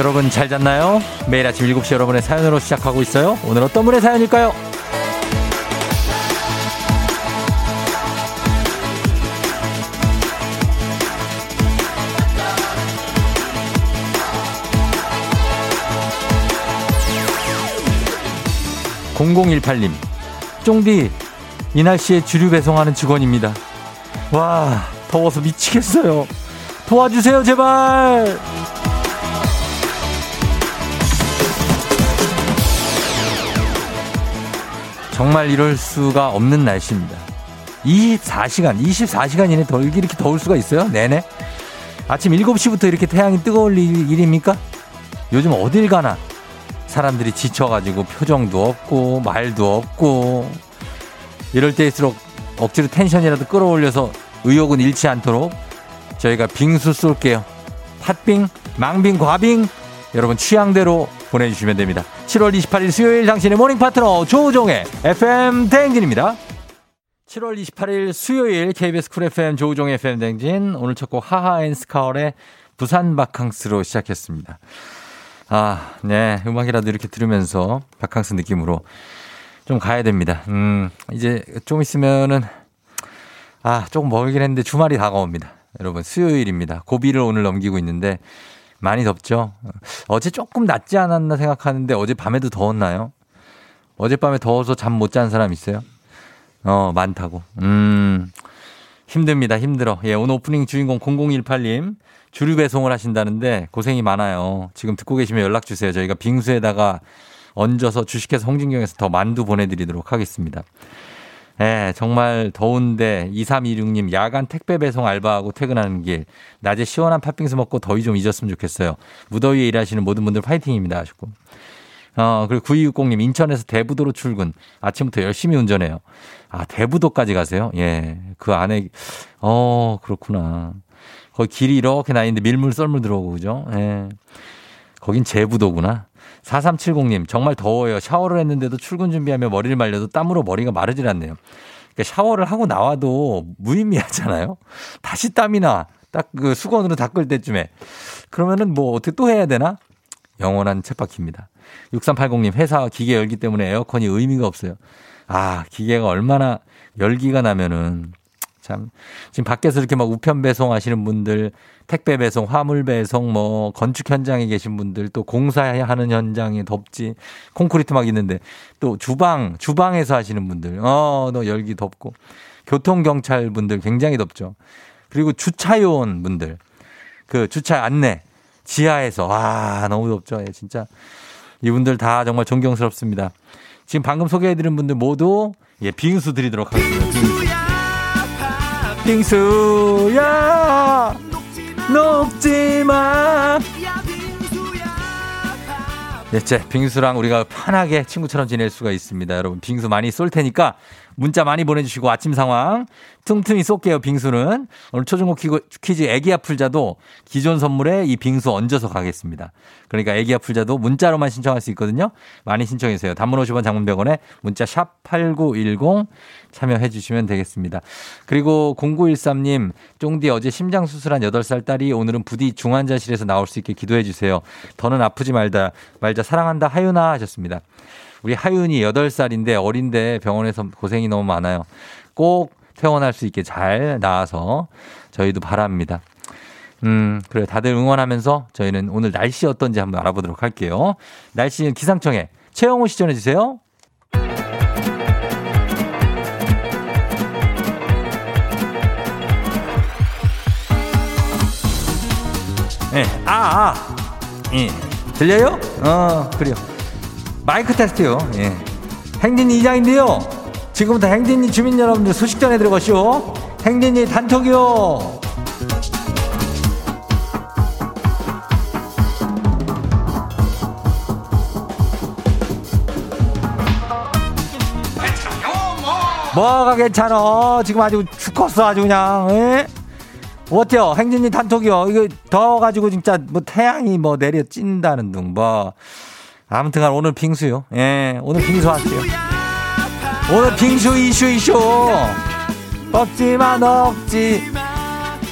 여러분 잘 잤나요? 매일 아침 7시 여러분의 사연으로 시작하고 있어요. 오늘 어떤 분의 사연일까요? 0018님, 쫑디, 이 날씨에 주류 배송하는 직원입니다. 와, 더워서 미치겠어요. 도와주세요, 제발! 정말 이럴 수가 없는 날씨입니다. 24시간 이내 이렇게 더울 수가 있어요? 내내? 아침 7시부터 이렇게 태양이 뜨거울 일입니까? 요즘 어딜 가나? 사람들이 지쳐가지고 표정도 없고 말도 없고 이럴 때일수록 억지로 텐션이라도 끌어올려서 의욕은 잃지 않도록 저희가 빙수 쏠게요. 팥빙, 망빙, 과빙 여러분 취향대로 보내주시면 됩니다. 7월 28일 수요일 당신의 모닝 파트너 조우종의 FM 대행진입니다. 7월 28일 수요일 KBS 쿨 FM 조우종의 FM 대행진 오늘 첫 곡 하하앤스카월의 부산 바캉스로 시작했습니다. 아, 네. 음악이라도 이렇게 들으면서 바캉스 느낌으로 좀 가야 됩니다. 이제 좀 있으면은, 조금 멀긴 했는데 주말이 다가옵니다. 여러분, 수요일입니다. 고비를 오늘 넘기고 있는데 많이 덥죠? 어제 조금 낫지 않았나 생각하는데 어제 밤에도 더웠나요? 어젯밤에 더워서 잠 못 잔 사람 있어요? 많다고. 힘듭니다. 힘들어. 예, 오늘 오프닝 주인공 0018님. 주류 배송을 하신다는데 고생이 많아요. 지금 듣고 계시면 연락 주세요. 저희가 빙수에다가 얹어서 주식회사 홍진경에서 더 만두 보내드리도록 하겠습니다. 예, 정말 더운데 2326님 야간 택배 배송 알바하고 퇴근하는 길 낮에 시원한 팥빙수 먹고 더위 좀 잊었으면 좋겠어요. 무더위에 일하시는 모든 분들 파이팅입니다 하시고 그리고 9260님 인천에서 대부도로 출근 아침부터 열심히 운전해요. 아, 대부도까지 가세요? 예, 그 안에 그렇구나. 거기 길이 이렇게 나 있는데 밀물 썰물 들어오고 그죠? 예. 거긴 제부도구나. 4370님 정말 더워요. 샤워를 했는데도 출근 준비하며 머리를 말려도 땀으로 머리가 마르질 않네요. 그러니까 샤워를 하고 나와도 무의미하잖아요. 다시 땀이나 딱 그 수건으로 닦을 때쯤에 그러면은 뭐 어떻게 또 해야 되나? 영원한 쳇바퀴입니다. 6380님 회사 기계 열기 때문에 에어컨이 의미가 없어요. 아, 기계가 얼마나 열기가 나면은 참 지금 밖에서 이렇게 막 우편 배송하시는 분들, 택배 배송, 화물 배송, 뭐 건축 현장에 계신 분들, 또 공사하는 현장에 덥지, 콘크리트 막 있는데 또 주방에서 하시는 분들, 너 열기 덥고 교통 경찰 분들 굉장히 덥죠. 그리고 주차 요원 분들, 그 주차 안내 지하에서 너무 덥죠. 예, 진짜 이분들 다 정말 존경스럽습니다. 지금 방금 소개해드린 분들 모두 예 빙수 드리도록 하겠습니다. 빙수야 녹지마. 네, 빙수랑 우리가 편하게 친구처럼 지낼 수가 있습니다. 여러분 빙수 많이 쏠 테니까 문자 많이 보내주시고 아침 상황 틈틈이 쏠게요. 빙수는 오늘 초중고 퀴즈 애기야 풀자도 기존 선물에 이 빙수 얹어서 가겠습니다. 그러니까 애기야 풀자도 문자로만 신청할 수 있거든요. 많이 신청해 주세요. 단문 50원 장문 100원에 문자 샵 8910 참여해 주시면 되겠습니다. 그리고 0913님 쫑디 어제 심장 수술한 8살 딸이 오늘은 부디 중환자실에서 나올 수 있게 기도해 주세요. 더는 아프지 말자 사랑한다 하윤아 하셨습니다. 우리 하윤이 8살인데 어린데 병원에서 고생이 너무 많아요. 꼭 퇴원할 수 있게 잘 나와서 저희도 바랍니다. 그래요. 다들 응원하면서 저희는 오늘 날씨 어떤지 한번 알아보도록 할게요. 날씨는 기상청에 최영우 씨 전해주세요. 예, 예. 들려요? 그래요. 마이크 테스트요. 예. 행진이 이장인데요. 지금부터 행진이 주민 여러분들 소식 전해드려가시오. 행진이 단톡이요. 뭐가 괜찮어? 지금 아주 죽었어 아주 그냥. 예? 어때요? 행진이 단톡이요. 이거 더워가지고 진짜 뭐 태양이 뭐 내려 찐다는 둥 뭐. 아무튼 간 오늘 빙수요. 예, 오늘 빙수 할게요. 오늘 빙수 이슈. 먹지만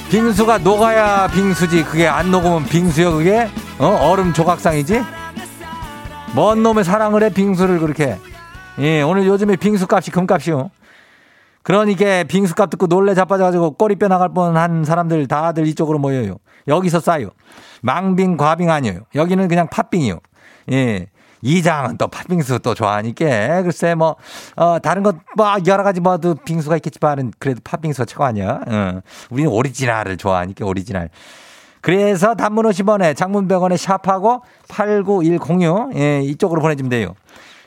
빙수가 녹아야 빙수지. 그게 안 녹으면 빙수요, 그게? 얼음 조각상이지? 뭔 놈의 사랑을 해 빙수를 그렇게. 예, 오늘 요즘에 빙수값이 금값이요. 그러니까 빙수값 듣고 놀래 자빠져가지고 꼬리뼈 나갈 뻔한 사람들 다들 이쪽으로 모여요. 여기서 싸요. 망빙 과빙 아니에요. 여기는 그냥 팥빙이요. 예, 이장은 또 팥빙수 또 좋아하니까 글쎄 뭐 다른 것 막 여러 가지 뭐도 빙수가 있겠지만은 그래도 팥빙수가 최고 아니야. 우리는 오리지널을 좋아하니까 오리지널. 그래서 단문 50원에 장문 100원에 샵하고 89106 예, 이쪽으로 보내주면 돼요.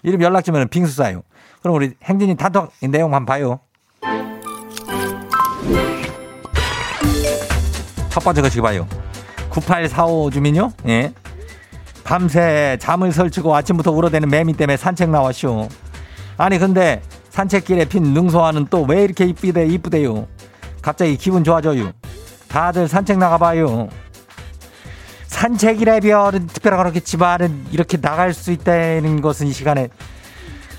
이름 연락 주면 빙수 싸요. 그럼 우리 행진이 단톡 내용 한번 봐요. 첫 번째 거 지금 봐요. 9845 주민요. 예. 밤새 잠을 설치고 아침부터 울어대는 매미 때문에 산책 나왔쇼. 아니 근데 산책길에 핀 능소화는 또 왜 이렇게 이쁘대요. 갑자기 기분 좋아져요. 다들 산책 나가봐요. 산책이라면 특별하게 그렇겠지만 이렇게 나갈 수 있다는 것은 이 시간에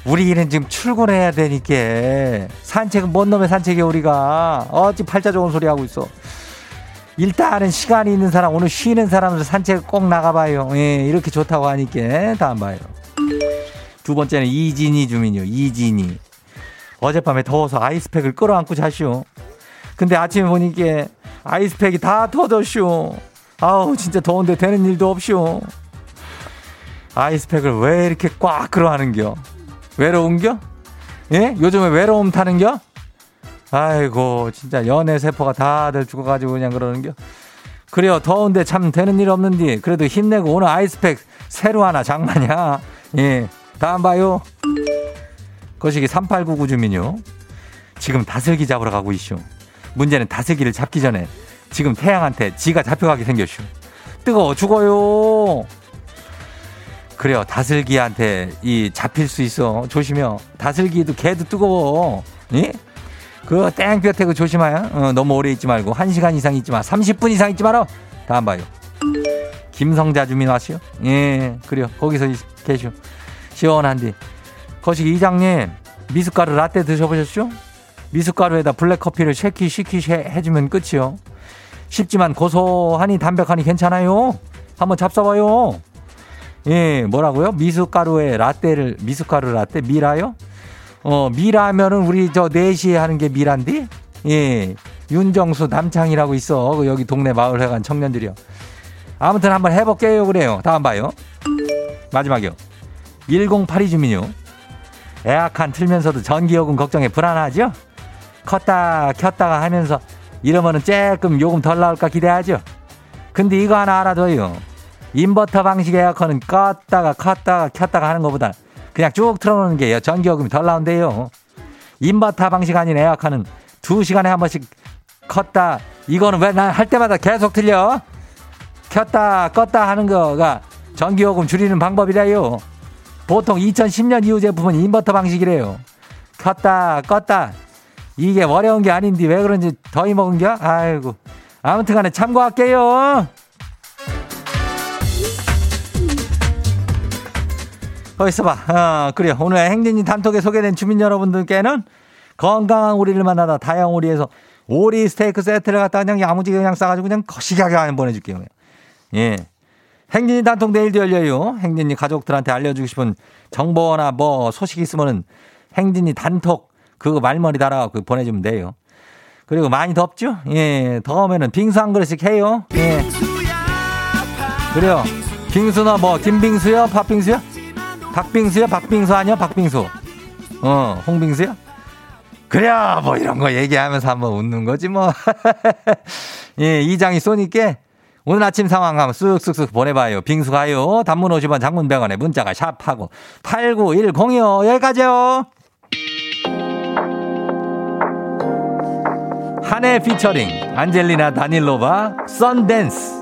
우리는 지금 출근해야 되니까 산책은 뭔 놈의 산책이야. 우리가 어찌 팔자 좋은 소리 하고 있어. 일단은 시간이 있는 사람 오늘 쉬는 사람들 산책 꼭 나가봐요. 예, 이렇게 좋다고 하니까 다음 봐요. 두 번째는 이진이 주민이요. 이진이 어젯밤에 더워서 아이스팩을 끌어안고 자시오. 근데 아침에 보니까 아이스팩이 다 터졌쇼. 아우 진짜 더운데 되는 일도 없쇼. 아이스팩을 왜 이렇게 꽉 끌어안은겨? 외로운겨? 예? 요즘에 외로움 타는겨? 아이고 진짜 연애 세포가 다들 죽어가지고 그냥 그러는겨. 그래요 더운데 참 되는 일 없는디 그래도 힘내고 오늘 아이스팩 새로 하나 장만이야. 예, 다음 봐요. 거시기 3899 주민요. 지금 다슬기 잡으러 가고 있쇼. 문제는 다슬기를 잡기 전에 지금 태양한테 지가 잡혀가게 생겼쇼. 뜨거워 죽어요. 그래요 다슬기한테 이 잡힐 수 있어. 조심해요. 다슬기도 개도 뜨거워. 예? 그 땡볕 태그 조심하여. 너무 오래 있지 말고 1시간 이상 있지 마. 30분 이상 있지 마라. 다음 봐요. 김성자 주민 왔시요. 예, 그래요. 거기서 계시오. 시원한디. 거시기 이장님 미숫가루 라떼 드셔보셨죠? 미숫가루에다 블랙커피를 쉐키쉐키 해주면 끝이요. 쉽지만 고소하니 담백하니 괜찮아요. 한번 잡숴봐요. 예, 뭐라고요? 미숫가루에 라떼를 미숫가루 라떼 미라요? 미라면은 우리 저 4시에 하는 게 미란디? 예. 윤정수 남창이라고 있어. 여기 동네 마을회관 청년들이요. 아무튼 한번 해볼게요. 그래요. 다음 봐요. 마지막이요. 1082 주민요. 애악한 틀면서도 전기요금 걱정에 불안하죠? 컸다 켰다가 하면서 이러면은 조금 요금 덜 나올까 기대하죠? 근데 이거 하나 알아둬요. 인버터 방식 에어컨은 껐다가 켰다가 켰다가 하는 것보다 그냥 쭉 틀어놓는 게 전기요금이 덜 나온대요. 인버터 방식 아닌 에어컨은 2시간에 한 번씩 껐다. 이거는 왜 난 할 때마다 계속 틀려? 켰다 껐다 하는 거가 전기요금 줄이는 방법이래요. 보통 2010년 이후 제품은 인버터 방식이래요. 켰다 껐다 이게 어려운 게 아닌데 왜 그런지 더위 먹은겨? 아이고 아무튼 간에 참고할게요. 있어봐. 그래요. 오늘 행진이 단톡에 소개된 주민 여러분들께는 건강한 오리를 만나다 다양 오리에서 오리 스테이크 세트를 갖다 그냥 야무지게 그냥 싸가지고 그냥 거시기하게 한번 보내줄게요. 예. 행진이 단톡 내일도 열려요. 행진이 가족들한테 알려주고 싶은 정보나 뭐 소식 있으면은 행진이 단톡 그거 말머리 달아 보내주면 돼요. 그리고 많이 덥죠? 예. 더우면은 빙수 한 그릇씩 해요. 예. 그래요. 빙수나 뭐 김빙수요? 팥빙수요? 박빙수요? 박빙수 아니요? 박빙수. 홍빙수요? 그래야 뭐 이런 거 얘기하면서 한번 웃는 거지 뭐. 예, 이장이 쏘니까 오늘 아침 상황 한번 쓱쓱쓱 보내봐요. 빙수 가요. 단문 50원, 장문 100원에 문자가 샵하고 89102요. 여기까지요. 한해 피처링 안젤리나 다닐로바 선댄스.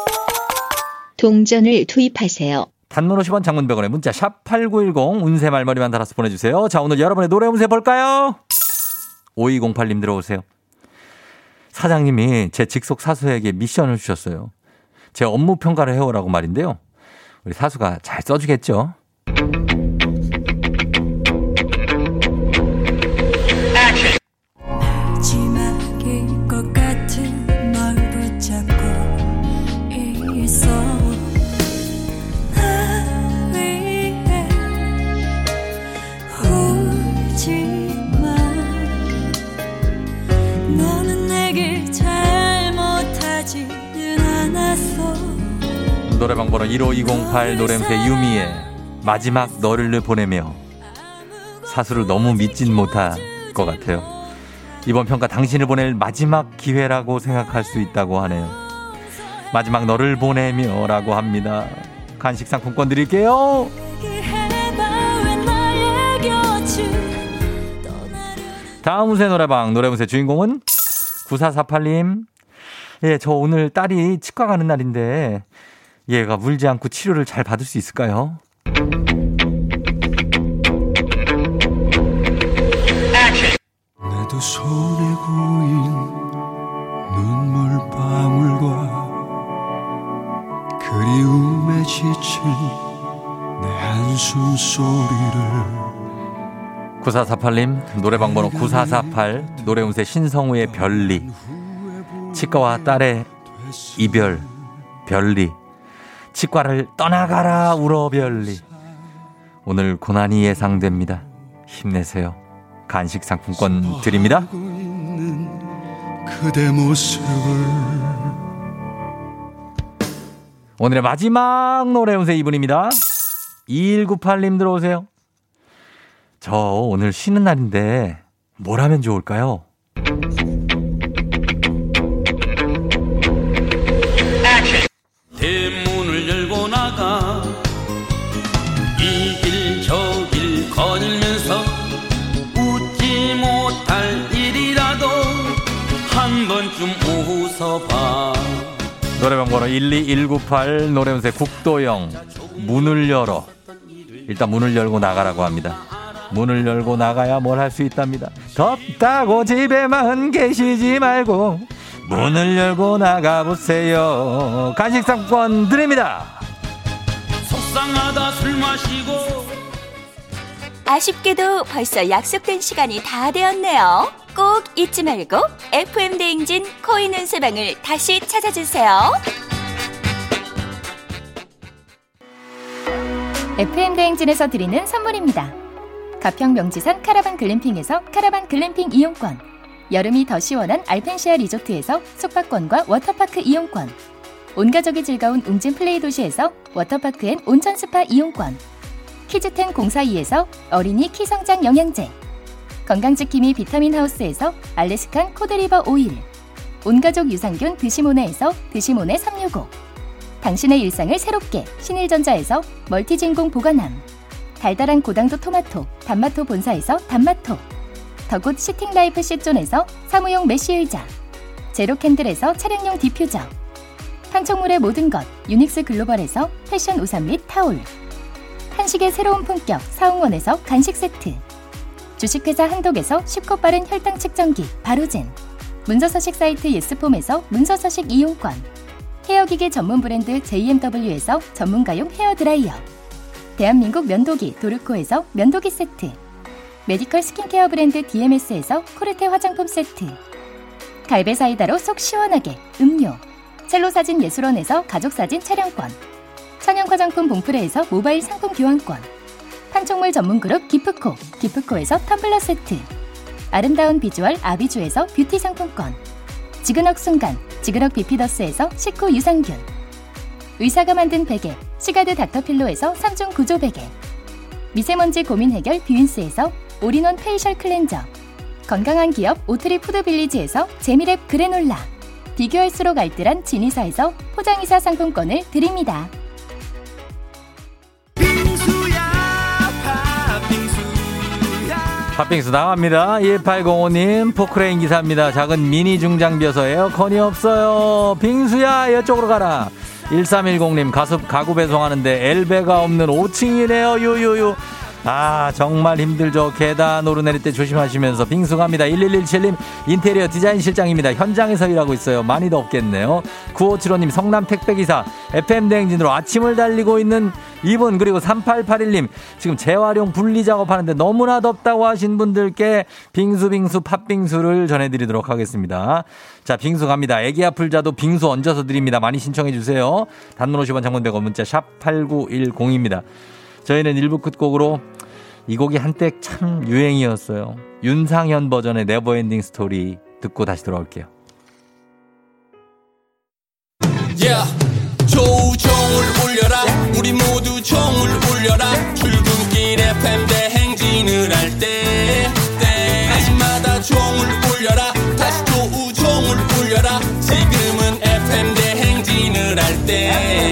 동전을 투입하세요. 단문 50원, 장문 100원의 문자 샵 8910 운세 말머리만 달아서 보내주세요. 자, 오늘 여러분의 노래 운세 볼까요? 5208님 들어오세요. 사장님이 제 직속 사수에게 미션을 주셨어요. 제 업무 평가를 해오라고 말인데요. 우리 사수가 잘 써주겠죠? 노래방 번호 15208 노래음새 유미의 마지막 너를 보내며. 사수를 너무 믿진 못할 것 같아요. 이번 평가 당신을 보낼 마지막 기회라고 생각할 수 있다고 하네요. 마지막 너를 보내며 라고 합니다. 간식 상품권 드릴게요. 4음 운세 노래방 노래 운세 주인공은 9448님. 예, 저 오늘 딸이 치과 가는 날인데 얘가 물지 않고 치료를 잘 받을 수 있을까요? 내 두 손에 고인 눈물방울과 그리움에 지친 내 한숨 소리를. 9448님 노래방 번호 9448 노래운세 신성우의 별리. 치과와 딸의 이별 별리. 치과를 떠나가라 울어 별리. 오늘 고난이 예상됩니다. 힘내세요. 간식 상품권 드립니다. 그대 모습을. 오늘의 마지막 노래운세 이분입니다. 2198님 들어오세요. 저 오늘 쉬는 날인데 뭘 하면 좋을까요? 대문을 열고 나가 이 길 저 길 거닐면서 웃지 못할 일이라도 한 번쯤 웃어봐. 노래방 번호 12198 노래운세 국도영 문을 열어. 일단 문을 열고 나가라고 합니다. 문을 열고 나가야 뭘 할 수 있답니다. 덥다고 집에만 계시지 말고 문을 열고 나가보세요. 간식 상품권 드립니다. 속상하다 술 마시고. 아쉽게도 벌써 약속된 시간이 다 되었네요. 꼭 잊지 말고 FM 대행진 코인 운세방을 다시 찾아주세요. FM 대행진에서 드리는 선물입니다. 가평 명지산 카라반 글램핑에서 카라반 글램핑 이용권, 여름이 더 시원한 알펜시아 리조트에서 숙박권과 워터파크 이용권, 온가족이 즐거운 웅진 플레이 도시에서 워터파크엔 온천 스파 이용권, 키즈텐 042에서 어린이 키성장 영양제, 건강지킴이 비타민 하우스에서 알래스칸 코드리버 오일, 온가족 유산균 드시모네에서 드시모네 365, 당신의 일상을 새롭게 신일전자에서 멀티진공 보관함, 달달한 고당도 토마토, 단마토 본사에서 단마토, 더굿 시팅라이프 시존에서 사무용 메쉬의자, 제로캔들에서 차량용 디퓨저, 판촉물의 모든 것 유닉스 글로벌에서 패션 우산 및 타올, 한식의 새로운 품격 사홍원에서 간식 세트, 주식회사 한독에서 쉽고 빠른 혈당 측정기 바로젠, 문서서식 사이트 예스폼에서 문서서식 이용권, 헤어기기 전문 브랜드 JMW에서 전문가용 헤어드라이어, 대한민국 면도기 도르코에서 면도기 세트, 메디컬 스킨케어 브랜드 DMS에서 코르테 화장품 세트, 갈베 사이다로 속 시원하게 음료, 첼로 사진 예술원에서 가족사진 촬영권, 천연 화장품 봉프레에서 모바일 상품 교환권, 판촉물 전문 그룹 기프코, 기프코에서 텀블러 세트, 아름다운 비주얼 아비주에서 뷰티 상품권, 지그넉 순간, 지그넉 비피더스에서 식후 유산균, 의사가 만든 베개, 시가드 닥터필로에서 3중 구조 베개, 미세먼지 고민 해결 뷰인스에서 올인원 페이셜 클렌저, 건강한 기업 오트리 푸드빌리지에서 재미랩 그래놀라, 비교할수록 알뜰한 진이사에서 포장이사 상품권을 드립니다. 팥빙수 나갑니다. 1805님 포크레인 기사입니다. 작은 미니 중장비여서 에어컨이 없어요. 빙수야 이쪽으로 가라. 1310님 가구 배송하는데 엘베가 없는 5층이네요. 유유유. 아 정말 힘들죠. 계단 오르내릴 때 조심하시면서 빙수 갑니다. 1117님 인테리어 디자인 실장입니다. 현장에서 일하고 있어요. 많이 덥겠네요. 9575님 성남 택배기사 FM대행진으로 아침을 달리고 있는 이분, 그리고 3881님 지금 재활용 분리 작업하는데 너무나 덥다고 하신 분들께 빙수 팥빙수를 전해드리도록 하겠습니다. 자 빙수 갑니다. 애기 아플 자도 빙수 얹어서 드립니다. 많이 신청해 주세요. 단문 50원 장문 100원 문자 샵 8910입니다. 저희는 1부 끝곡으로 이 곡이 한때 참 유행이었어요. 윤상현 버전의 네버엔딩 스토리 듣고 다시 돌아올게요. 조우종을 울려라. 우리 모두 종을 울려라. 출근길 FM 대행진을 할 때 때마다 종을 울려라. 다시 조우종을 울려라. 지금은 FM 대행진을 할 때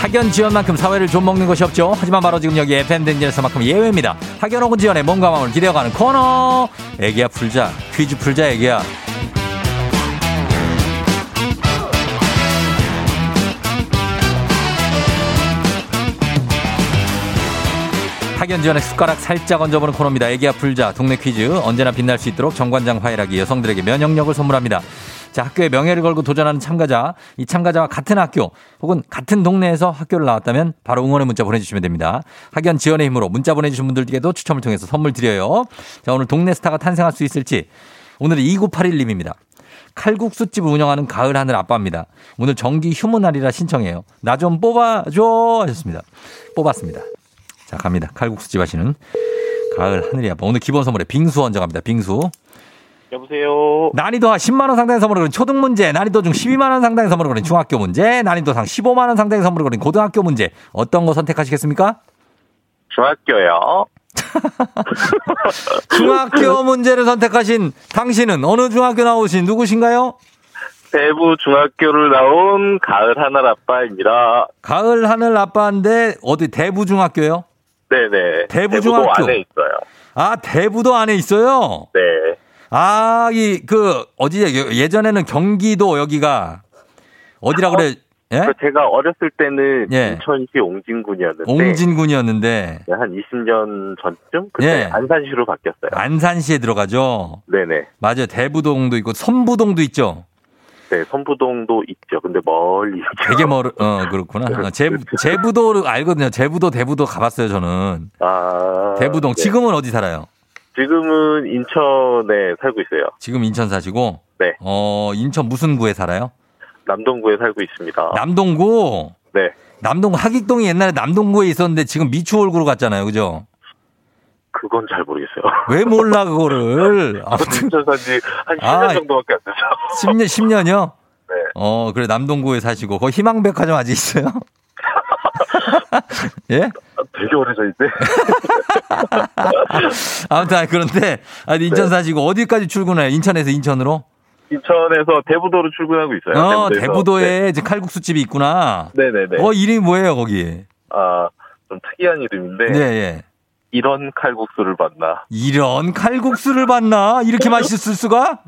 학연 지연만큼 사회를 좀 먹는 것이 없죠. 하지만 바로 지금 여기 FM댕진에서만큼 예외입니다. 학연 혹은 지연의 몸과 마음을 기대어가는 코너. 애기야 풀자. 퀴즈 풀자 애기야. 학연 지연의 숟가락 살짝 얹어보는 코너입니다. 애기야 풀자. 동네 퀴즈. 언제나 빛날 수 있도록 정관장 화이락이 여성들에게 면역력을 선물합니다. 자, 학교에 명예를 걸고 도전하는 참가자, 이 참가자와 같은 학교 혹은 같은 동네에서 학교를 나왔다면 바로 응원의 문자 보내주시면 됩니다. 학연 지원의 힘으로 문자 보내주신 분들께도 추첨을 통해서 선물 드려요. 자, 오늘 동네 스타가 탄생할 수 있을지. 오늘은 2981님입니다. 칼국수집을 운영하는 가을하늘 아빠입니다. 오늘 정기 휴무 날이라 신청해요. 나 좀 뽑아줘 하셨습니다. 뽑았습니다. 자, 갑니다. 칼국수집 하시는 가을하늘이 아빠. 오늘 기본 선물에 빙수 얹어갑니다. 빙수. 여보세요. 난이도하 10만 원 상당의 선물을 거린 초등 문제, 난이도 중 12만 원 상당의 선물을 거린 중학교 문제, 난이도 상 15만 원 상당의 선물을 거린 고등학교 문제. 어떤 거 선택하시겠습니까? 중학교요. 중학교 문제를 선택하신 당신은 어느 중학교 나오신 누구신가요? 대부 중학교를 나온 가을 하늘 아빠입니다. 가을 하늘 아빠인데 어디 대부 중학교요? 네네. 대부 중학교 안에 있어요. 아 대부도 안에 있어요? 네. 아, 어제 예전에는 경기도 여기가 어디라고 그래? 예? 제가 어렸을 때는 예. 인천시 옹진군이었는데 한 20년 전쯤 그때 예. 안산시로 바뀌었어요. 안산시에 들어가죠. 네네. 맞아요. 대부동도 있고 선부동도 있죠. 네, 선부동도 있죠. 근데 멀리. 되게 그렇구나. 제부도를 알거든요. 제부도, 대부도 가봤어요. 저는. 아, 대부동. 네. 지금은 어디 살아요? 지금은 인천에 살고 있어요. 지금 인천 사시고? 네. 인천 무슨 구에 살아요? 남동구에 살고 있습니다. 남동구? 네. 남동구, 하객동이 옛날에 남동구에 있었는데 지금 미추홀구로 갔잖아요. 그죠? 그건 잘 모르겠어요. 왜 몰라, 그거를? 아무튼. 인천 산지 한 10년 정도밖에 안 됐어요. 10년, 10년이요? 네. 그래, 남동구에 사시고. 거기 희망백화점 아직 있어요? 예? 되게 오래전인데. 아무튼 그런데 인천 사시고 어디까지 출근해요? 인천에서 인천으로? 인천에서 대부도로 출근하고 있어요. 대부도에 네. 이제 칼국수 집이 있구나. 네네네. 이름이 뭐예요 거기? 아, 좀 특이한 이름인데. 네. 이런 칼국수를 봤나? 이런 칼국수를 봤나? 이렇게 맛있을 수가?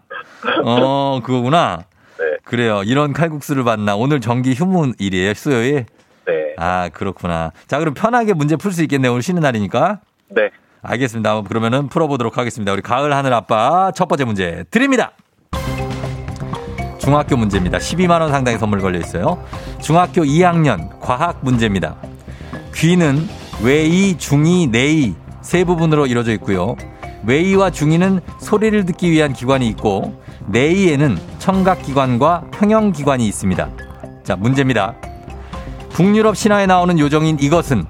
그거구나. 네. 그래요. 이런 칼국수를 봤나? 오늘 정기 휴무일이에요, 수요일. 네. 아 그렇구나. 자 그럼 편하게 문제 풀 수 있겠네요. 오늘 쉬는 날이니까. 네. 알겠습니다. 그러면은 풀어보도록 하겠습니다. 우리 가을 하늘 아빠 첫 번째 문제 드립니다. 중학교 문제입니다. 12만 원 상당의 선물 걸려 있어요. 중학교 2학년 과학 문제입니다. 귀는 외이, 중이, 내이 세 부분으로 이루어져 있고요. 외이와 중이는 소리를 듣기 위한 기관이 있고 내이에는 청각기관과 평형기관이 있습니다. 자 문제입니다. 북유럽 신화에 나오는 요정인 이것은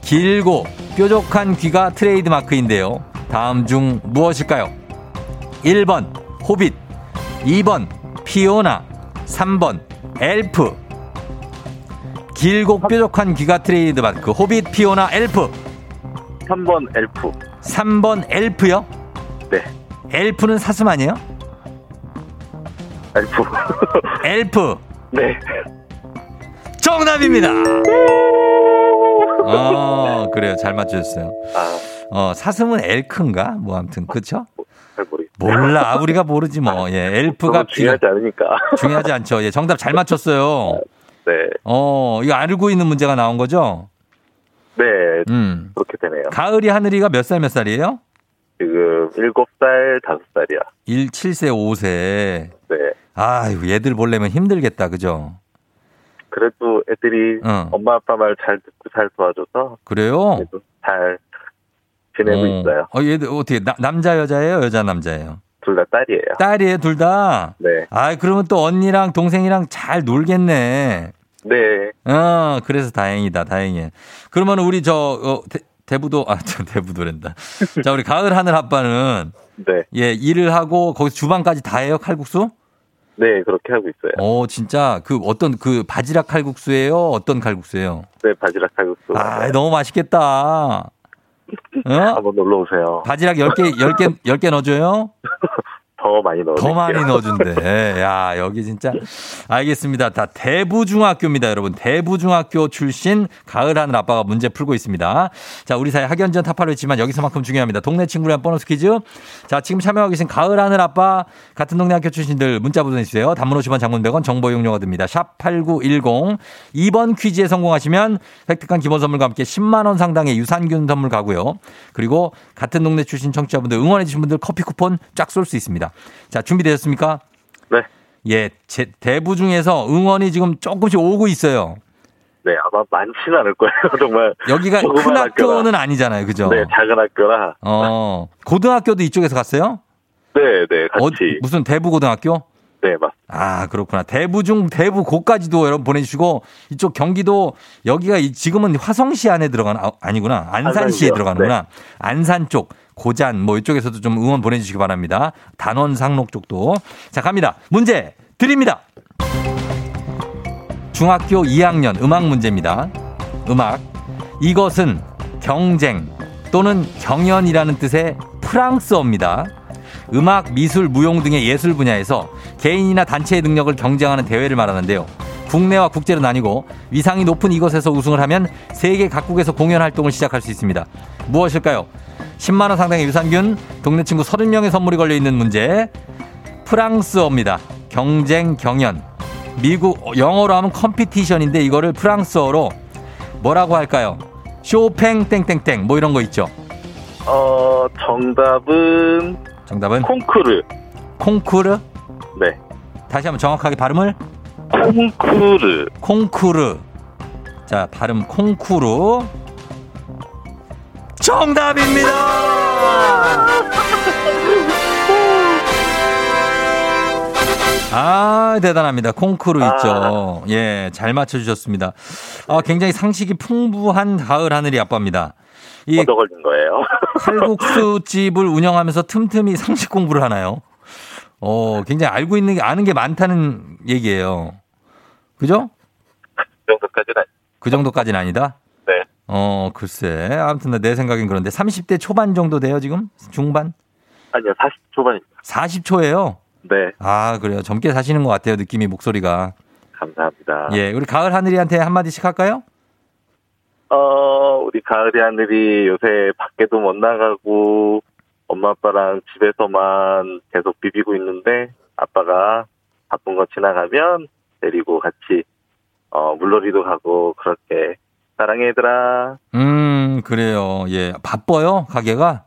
길고 뾰족한 귀가 트레이드마크인데요. 다음 중 무엇일까요? 1번 호빗, 2번 피오나, 3번 엘프. 길고 뾰족한 귀가 트레이드만 그 호빗, 피오나, 엘프. 3번 엘프. 3번 엘프요? 네. 엘프는 사슴 아니에요? 엘프. 엘프. 네. 정답입니다. 어, 그래요. 잘 맞추셨어요. 사슴은 엘크인가? 뭐 아무튼 그렇죠? 몰라. 우리가 모르지 뭐. 예, 엘프가 중요하지 않으니까. 중요하지 않죠. 예, 정답 잘 맞췄어요. 네. 이거 알고 있는 문제가 나온 거죠? 네. 그렇게 되네요. 가을이 하늘이가 몇 살이에요? 지금 7살, 5살이야. 7세, 5세. 네. 아유, 얘들 보려면 힘들겠다. 그죠? 그래도 애들이 엄마 아빠 말 잘 듣고 잘 도와줘서. 그래요? 잘 지내고 있어요. 얘들 어떻게 남자 여자예요? 여자 남자예요? 둘 다 딸이에요. 딸이에요, 둘 다? 네. 아, 그러면 또 언니랑 동생이랑 잘 놀겠네. 네. 그래서 다행이다, 다행이에요. 그러면 우리 대부도란다. 자, 우리 가을 하늘 아빠는. 네. 예, 일을 하고 거기서 주방까지 다 해요, 칼국수? 네, 그렇게 하고 있어요. 진짜 어떤 바지락 칼국수예요? 어떤 칼국수예요? 네, 바지락 칼국수. 아, 너무 맛있겠다. 한번 놀러 오세요. 바지락 10개 넣어줘요? 더 많이 넣어준대. 야, 여기 진짜. 알겠습니다. 다 대부중학교입니다, 여러분. 대부중학교 출신 가을하는 아빠가 문제 풀고 있습니다. 자, 우리 사회 학연지원 타파로 있지만 여기서만큼 중요합니다. 동네 친구를 한 보너스 퀴즈. 자, 지금 참여하고 계신 가을하는 아빠 같은 동네 학교 출신들 문자 보내주세요. 단문 50원, 장문 100원, 정보 이용료가 듭니다. 샵 8910. 2번 퀴즈에 성공하시면 획득한 기본 선물과 함께 10만 원 상당의 유산균 선물 가고요. 그리고 같은 동네 출신 청취자분들 응원해 주신 분들 커피 쿠폰 쫙 쏠 수 있습니다. 자, 준비되셨습니까? 네. 예, 대부 중에서 응원이 지금 조금씩 오고 있어요. 네, 아마 많지는 않을 거예요, 정말. 여기가 큰 학교는 아니잖아요, 그죠? 네, 작은 학교라. 고등학교도 이쪽에서 갔어요? 네, 같이. 무슨 대부 고등학교? 네, 맞습니다. 아, 그렇구나. 대부 중 대부 고까지도 여러분 보내주시고 이쪽 경기도 여기가 지금은 화성시 안에 아니구나. 안산시에 들어가는구나. 네. 안산 쪽. 고잔 뭐 이쪽에서도 좀 응원 보내주시기 바랍니다. 단원 상록 쪽도. 자, 갑니다. 문제 드립니다. 중학교 2학년 음악 문제입니다. 음악. 이것은 경쟁 또는 경연이라는 뜻의 프랑스어입니다. 음악, 미술, 무용 등의 예술 분야에서 개인이나 단체의 능력을 경쟁하는 대회를 말하는데요. 국내와 국제로 나뉘고 위상이 높은 이것에서 우승을 하면 세계 각국에서 공연 활동을 시작할 수 있습니다. 무엇일까요? 10만 원 상당의 유산균, 동네 친구 30명의 선물이 걸려있는 문제. 프랑스어입니다. 경쟁, 경연. 미국 영어로 하면 컴피티션인데 이거를 프랑스어로 뭐라고 할까요? 쇼팽 땡땡땡 뭐 이런 거 있죠. 정답은 콩쿠르. 콩쿠르? 네. 다시 한번 정확하게 발음을. 콩쿠르. 자, 발음 콩쿠르. 정답입니다. 아, 대단합니다. 콩쿠르 있죠. 예, 잘 맞춰주셨습니다. 굉장히 상식이 풍부한 가을 하늘이 아빠입니다. 얻어 걸린 거예요. 칼국수집을 운영하면서 틈틈이 상식 공부를 하나요? 굉장히 알고 있는 게, 아는 게 많다는 얘기예요. 그죠? 그 정도까지는 아니다? 네. 글쎄. 아무튼 내 생각엔 그런데 30대 초반 정도 돼요, 지금? 중반? 아니요, 40 초반입니다. 40초예요? 네. 아, 그래요. 젊게 사시는 것 같아요, 느낌이, 목소리가. 감사합니다. 예, 우리 가을 하늘이한테 한마디씩 할까요? 우리 가을이 하늘이 요새 밖에도 못 나가고 엄마 아빠랑 집에서만 계속 비비고 있는데 아빠가 바쁜 거 지나가면 데리고 같이 물놀이도 가고 그렇게. 사랑해 얘들아. 그래요. 예, 바빠요 가게가?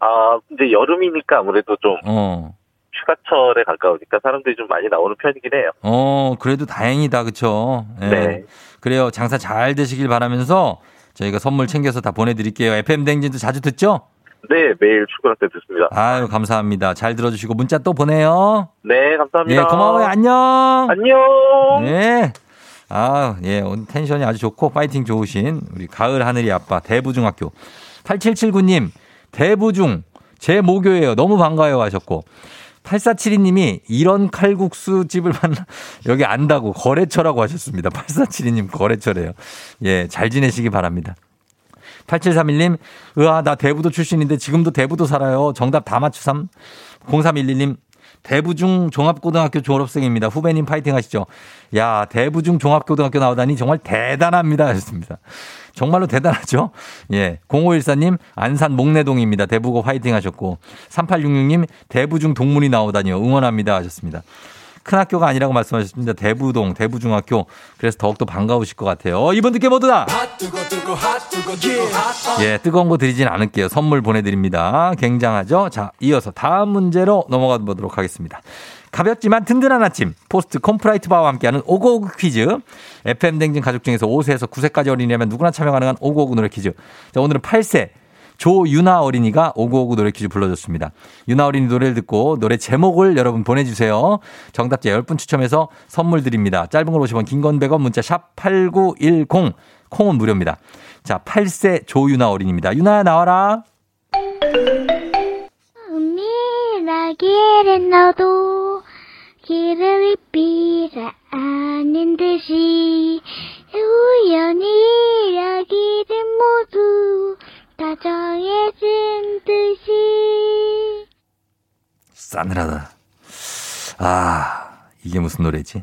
아, 이제 여름이니까 아무래도 좀 휴가철에 가까우니까 사람들이 좀 많이 나오는 편이긴 해요. 그래도 다행이다, 그렇죠? 예. 네. 그래요. 장사 잘 되시길 바라면서 저희가 선물 챙겨서 다 보내드릴게요. FM 댕진도 자주 듣죠? 네, 매일 출근할 때 듣습니다. 아유, 감사합니다. 잘 들어주시고 문자 또 보내요. 네, 감사합니다. 예, 고마워요. 안녕. 안녕. 네. 아, 예, 오늘 텐션이 아주 좋고 파이팅 좋으신 우리 가을 하늘이 아빠 대부중학교 8779님. 대부중 제 모교예요. 너무 반가워요 하셨고 8472님이 이런 칼국수 집을 만나 여기 안다고 거래처라고 하셨습니다. 8472님 거래처래요. 예, 잘 지내시기 바랍니다. 8731님 으아 나 대부도 출신인데 지금도 대부도 살아요. 정답 다 맞추삼. 0311님 대부중 종합고등학교 졸업생입니다. 후배님 파이팅 하시죠. 야 대부중 종합고등학교 나오다니 정말 대단합니다 하셨습니다. 정말로 대단하죠. 예, 0514님 안산 목내동입니다. 대부고 화이팅 하셨고 3866님 대부중 동문이 나오다니요. 응원합니다 하셨습니다. 큰 학교가 아니라고 말씀하셨습니다. 대부동, 대부중학교. 그래서 더욱더 반가우실 것 같아요. 이번 듣게 모두다. 예, 뜨거운 거 드리진 않을게요. 선물 보내드립니다. 굉장하죠? 자, 이어서 다음 문제로 넘어가 보도록 하겠습니다. 가볍지만 든든한 아침, 포스트 콤프라이트 바와 함께하는 오고오구 퀴즈. FM 댕진 가족 중에서 5세에서 9세까지 어린이라면 누구나 참여 가능한 오고오구 노래 퀴즈. 자, 오늘은 8세. 조유나 어린이가 5959 노래 퀴즈 불러줬습니다. 유나 어린이 노래를 듣고 노래 제목을 여러분 보내주세요. 정답자 10분 추첨해서 선물 드립니다. 짧은 걸 50원, 긴 건 100원, 문자 샵 8910, 콩은 무료입니다. 자, 8세 조유나 어린이입니다. 유나야 나와라. 미나 길은 너도 기름이 비라 아닌 듯이 우연이라 길은 모두 다 정해진 듯이. 싸늘하다. 아, 이게 무슨 노래지?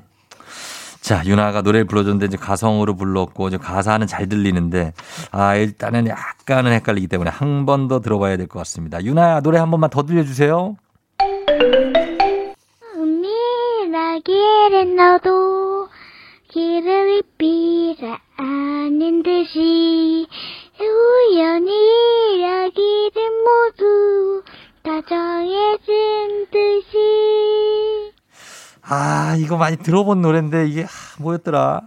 자, 유나가 노래를 불러줬는데 이제 가성으로 불렀고 이제 가사는 잘 들리는데 아, 일단은 약간은 헷갈리기 때문에 한 번 더 들어봐야 될 것 같습니다. 유나야, 노래 한 번만 더 들려주세요. 미나 길은 너도 기름이 비라 아닌 듯이 우연히 여기를 모두 다 정해진 듯이. 아, 이거 많이 들어본 노래인데 이게 뭐였더라.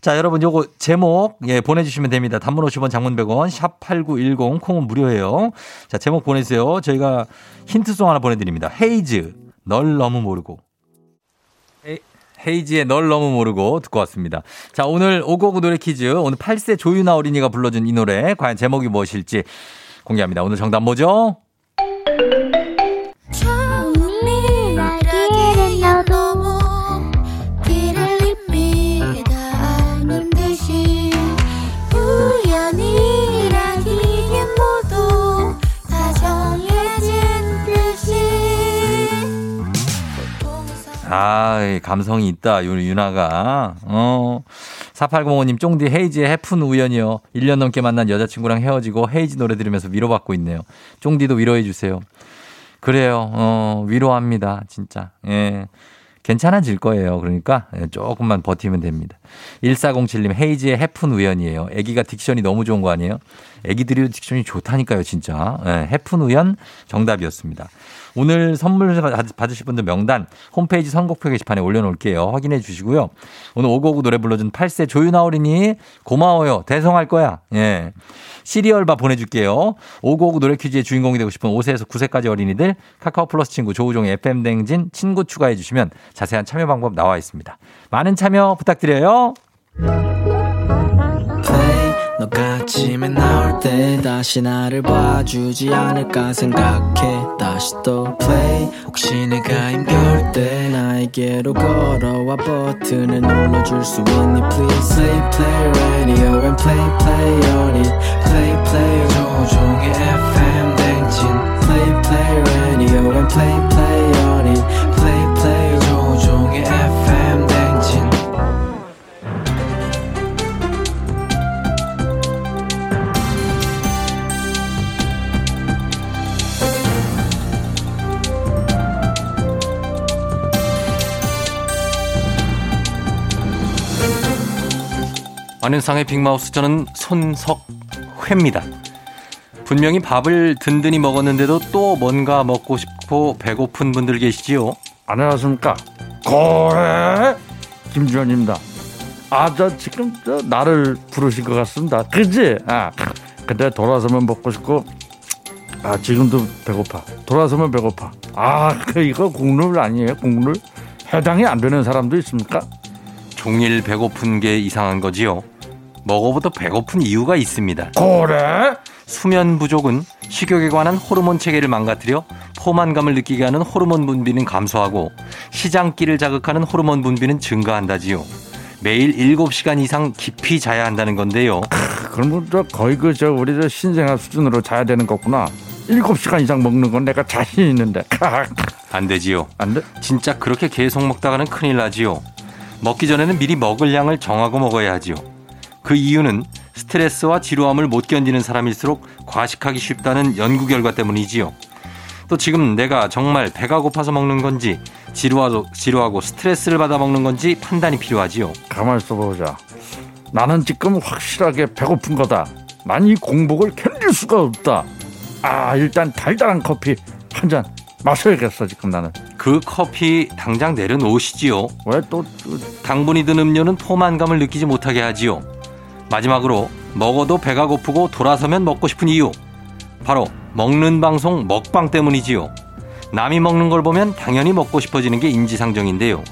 자, 여러분 요거 제목 예 보내주시면 됩니다. 단문 50원, 장문 100원, 샵 8910, 콩은 무료예요. 자, 제목 보내주세요. 저희가 힌트송 하나 보내드립니다. 헤이즈, 널 너무 모르고. 헤이지의 널 너무 모르고 듣고 왔습니다. 자, 오늘 오고오구 노래 퀴즈. 오늘 8세 조유나 어린이가 불러준 이 노래. 과연 제목이 무엇일지 공개합니다. 오늘 정답 뭐죠? 아, 감성이 있다. 유나가. 4805님 쫑디 헤이지의 해픈 우연이요. 1년 넘게 만난 여자친구랑 헤어지고 헤이지 노래 들으면서 위로받고 있네요. 쫑디도 위로해 주세요. 그래요. 위로합니다. 진짜. 예. 괜찮아질 거예요. 그러니까 조금만 버티면 됩니다. 1407님 헤이지의 해픈 우연이에요. 애기가 딕션이 너무 좋은 거 아니에요? 애기들이 딕션이 좋다니까요. 진짜. 예, 해픈 우연 정답이었습니다. 오늘 선물 받으실 분들 명단 홈페이지 선곡표 게시판에 올려놓을게요. 확인해 주시고요. 오늘 오고오구 노래 불러준 8세 조유나 어린이 고마워요. 대성할 거야. 예, 시리얼바 보내줄게요. 오고오구 노래 퀴즈의 주인공이 되고 싶은 5세에서 9세까지 어린이들 카카오 플러스 친구 조우종의 FM댕진 친구 추가해 주시면 자세한 참여 방법 나와 있습니다. 많은 참여 부탁드려요. 아침에 나올 때 다시 나를 봐주지 않을까 생각해 다시 또 play 혹시 내가 힘겨울 때 나에게로 걸어와 버튼을 눌러줄 수 있니 please play play radio and play play on it play play 조종의 FM 댕진 play play radio and play play on it play play 조종의 FM 댕진. 안윤상의 빅마우스, 저는 손석회입니다. 분명히 밥을 든든히 먹었는데도 또 뭔가 먹고 싶고 배고픈 분들 계시지요? 안녕하십니까. 고래 김주현입니다. 아, 저 지금 저 나를 부르신 것 같습니다. 그지? 아, 근데 돌아서면 먹고 싶고, 아, 지금도 배고파. 돌아서면 배고파. 아, 이거 국룰 아니에요? 국룰? 해당이 안 되는 사람도 있습니까? 종일 배고픈 게 이상한 거지요. 먹어보다 배고픈 이유가 있습니다. 그래? 수면 부족은 식욕에 관한 호르몬 체계를 망가뜨려 포만감을 느끼게 하는 호르몬 분비는 감소하고 시장기를 자극하는 호르몬 분비는 증가한다지요. 매일 7시간 이상 깊이 자야 한다는 건데요. 그럼 거의 우리 신생아 수준으로 자야 되는 거구나. 7시간 이상 먹는 건 내가 자신 있는데. 안 되지요. 안 돼? 진짜 그렇게 계속 먹다가는 큰일 나지요. 먹기 전에는 미리 먹을 양을 정하고 먹어야 하지요. 그 이유는 스트레스와 지루함을 못 견디는 사람일수록 과식하기 쉽다는 연구 결과 때문이지요. 또 지금 내가 정말 배가 고파서 먹는 건지 지루하고 스트레스를 받아 먹는 건지 판단이 필요하지요. 가만히 있어보자. 나는 지금 확실하게 배고픈 거다. 난 이 공복을 견딜 수가 없다. 아, 일단 달달한 커피 한 잔 마셔야겠어. 지금 나는 그 커피 당장 내려놓으시지요. 왜 또? 당분이 든 음료는 포만감을 느끼지 못하게 하지요. 마지막으로 먹어도 배가 고프고 돌아서면 먹고 싶은 이유, 바로 먹는 방송 먹방 때문이지요. 남이 먹는 걸 보면 당연히 먹고 싶어지는 게 인지상정인데요.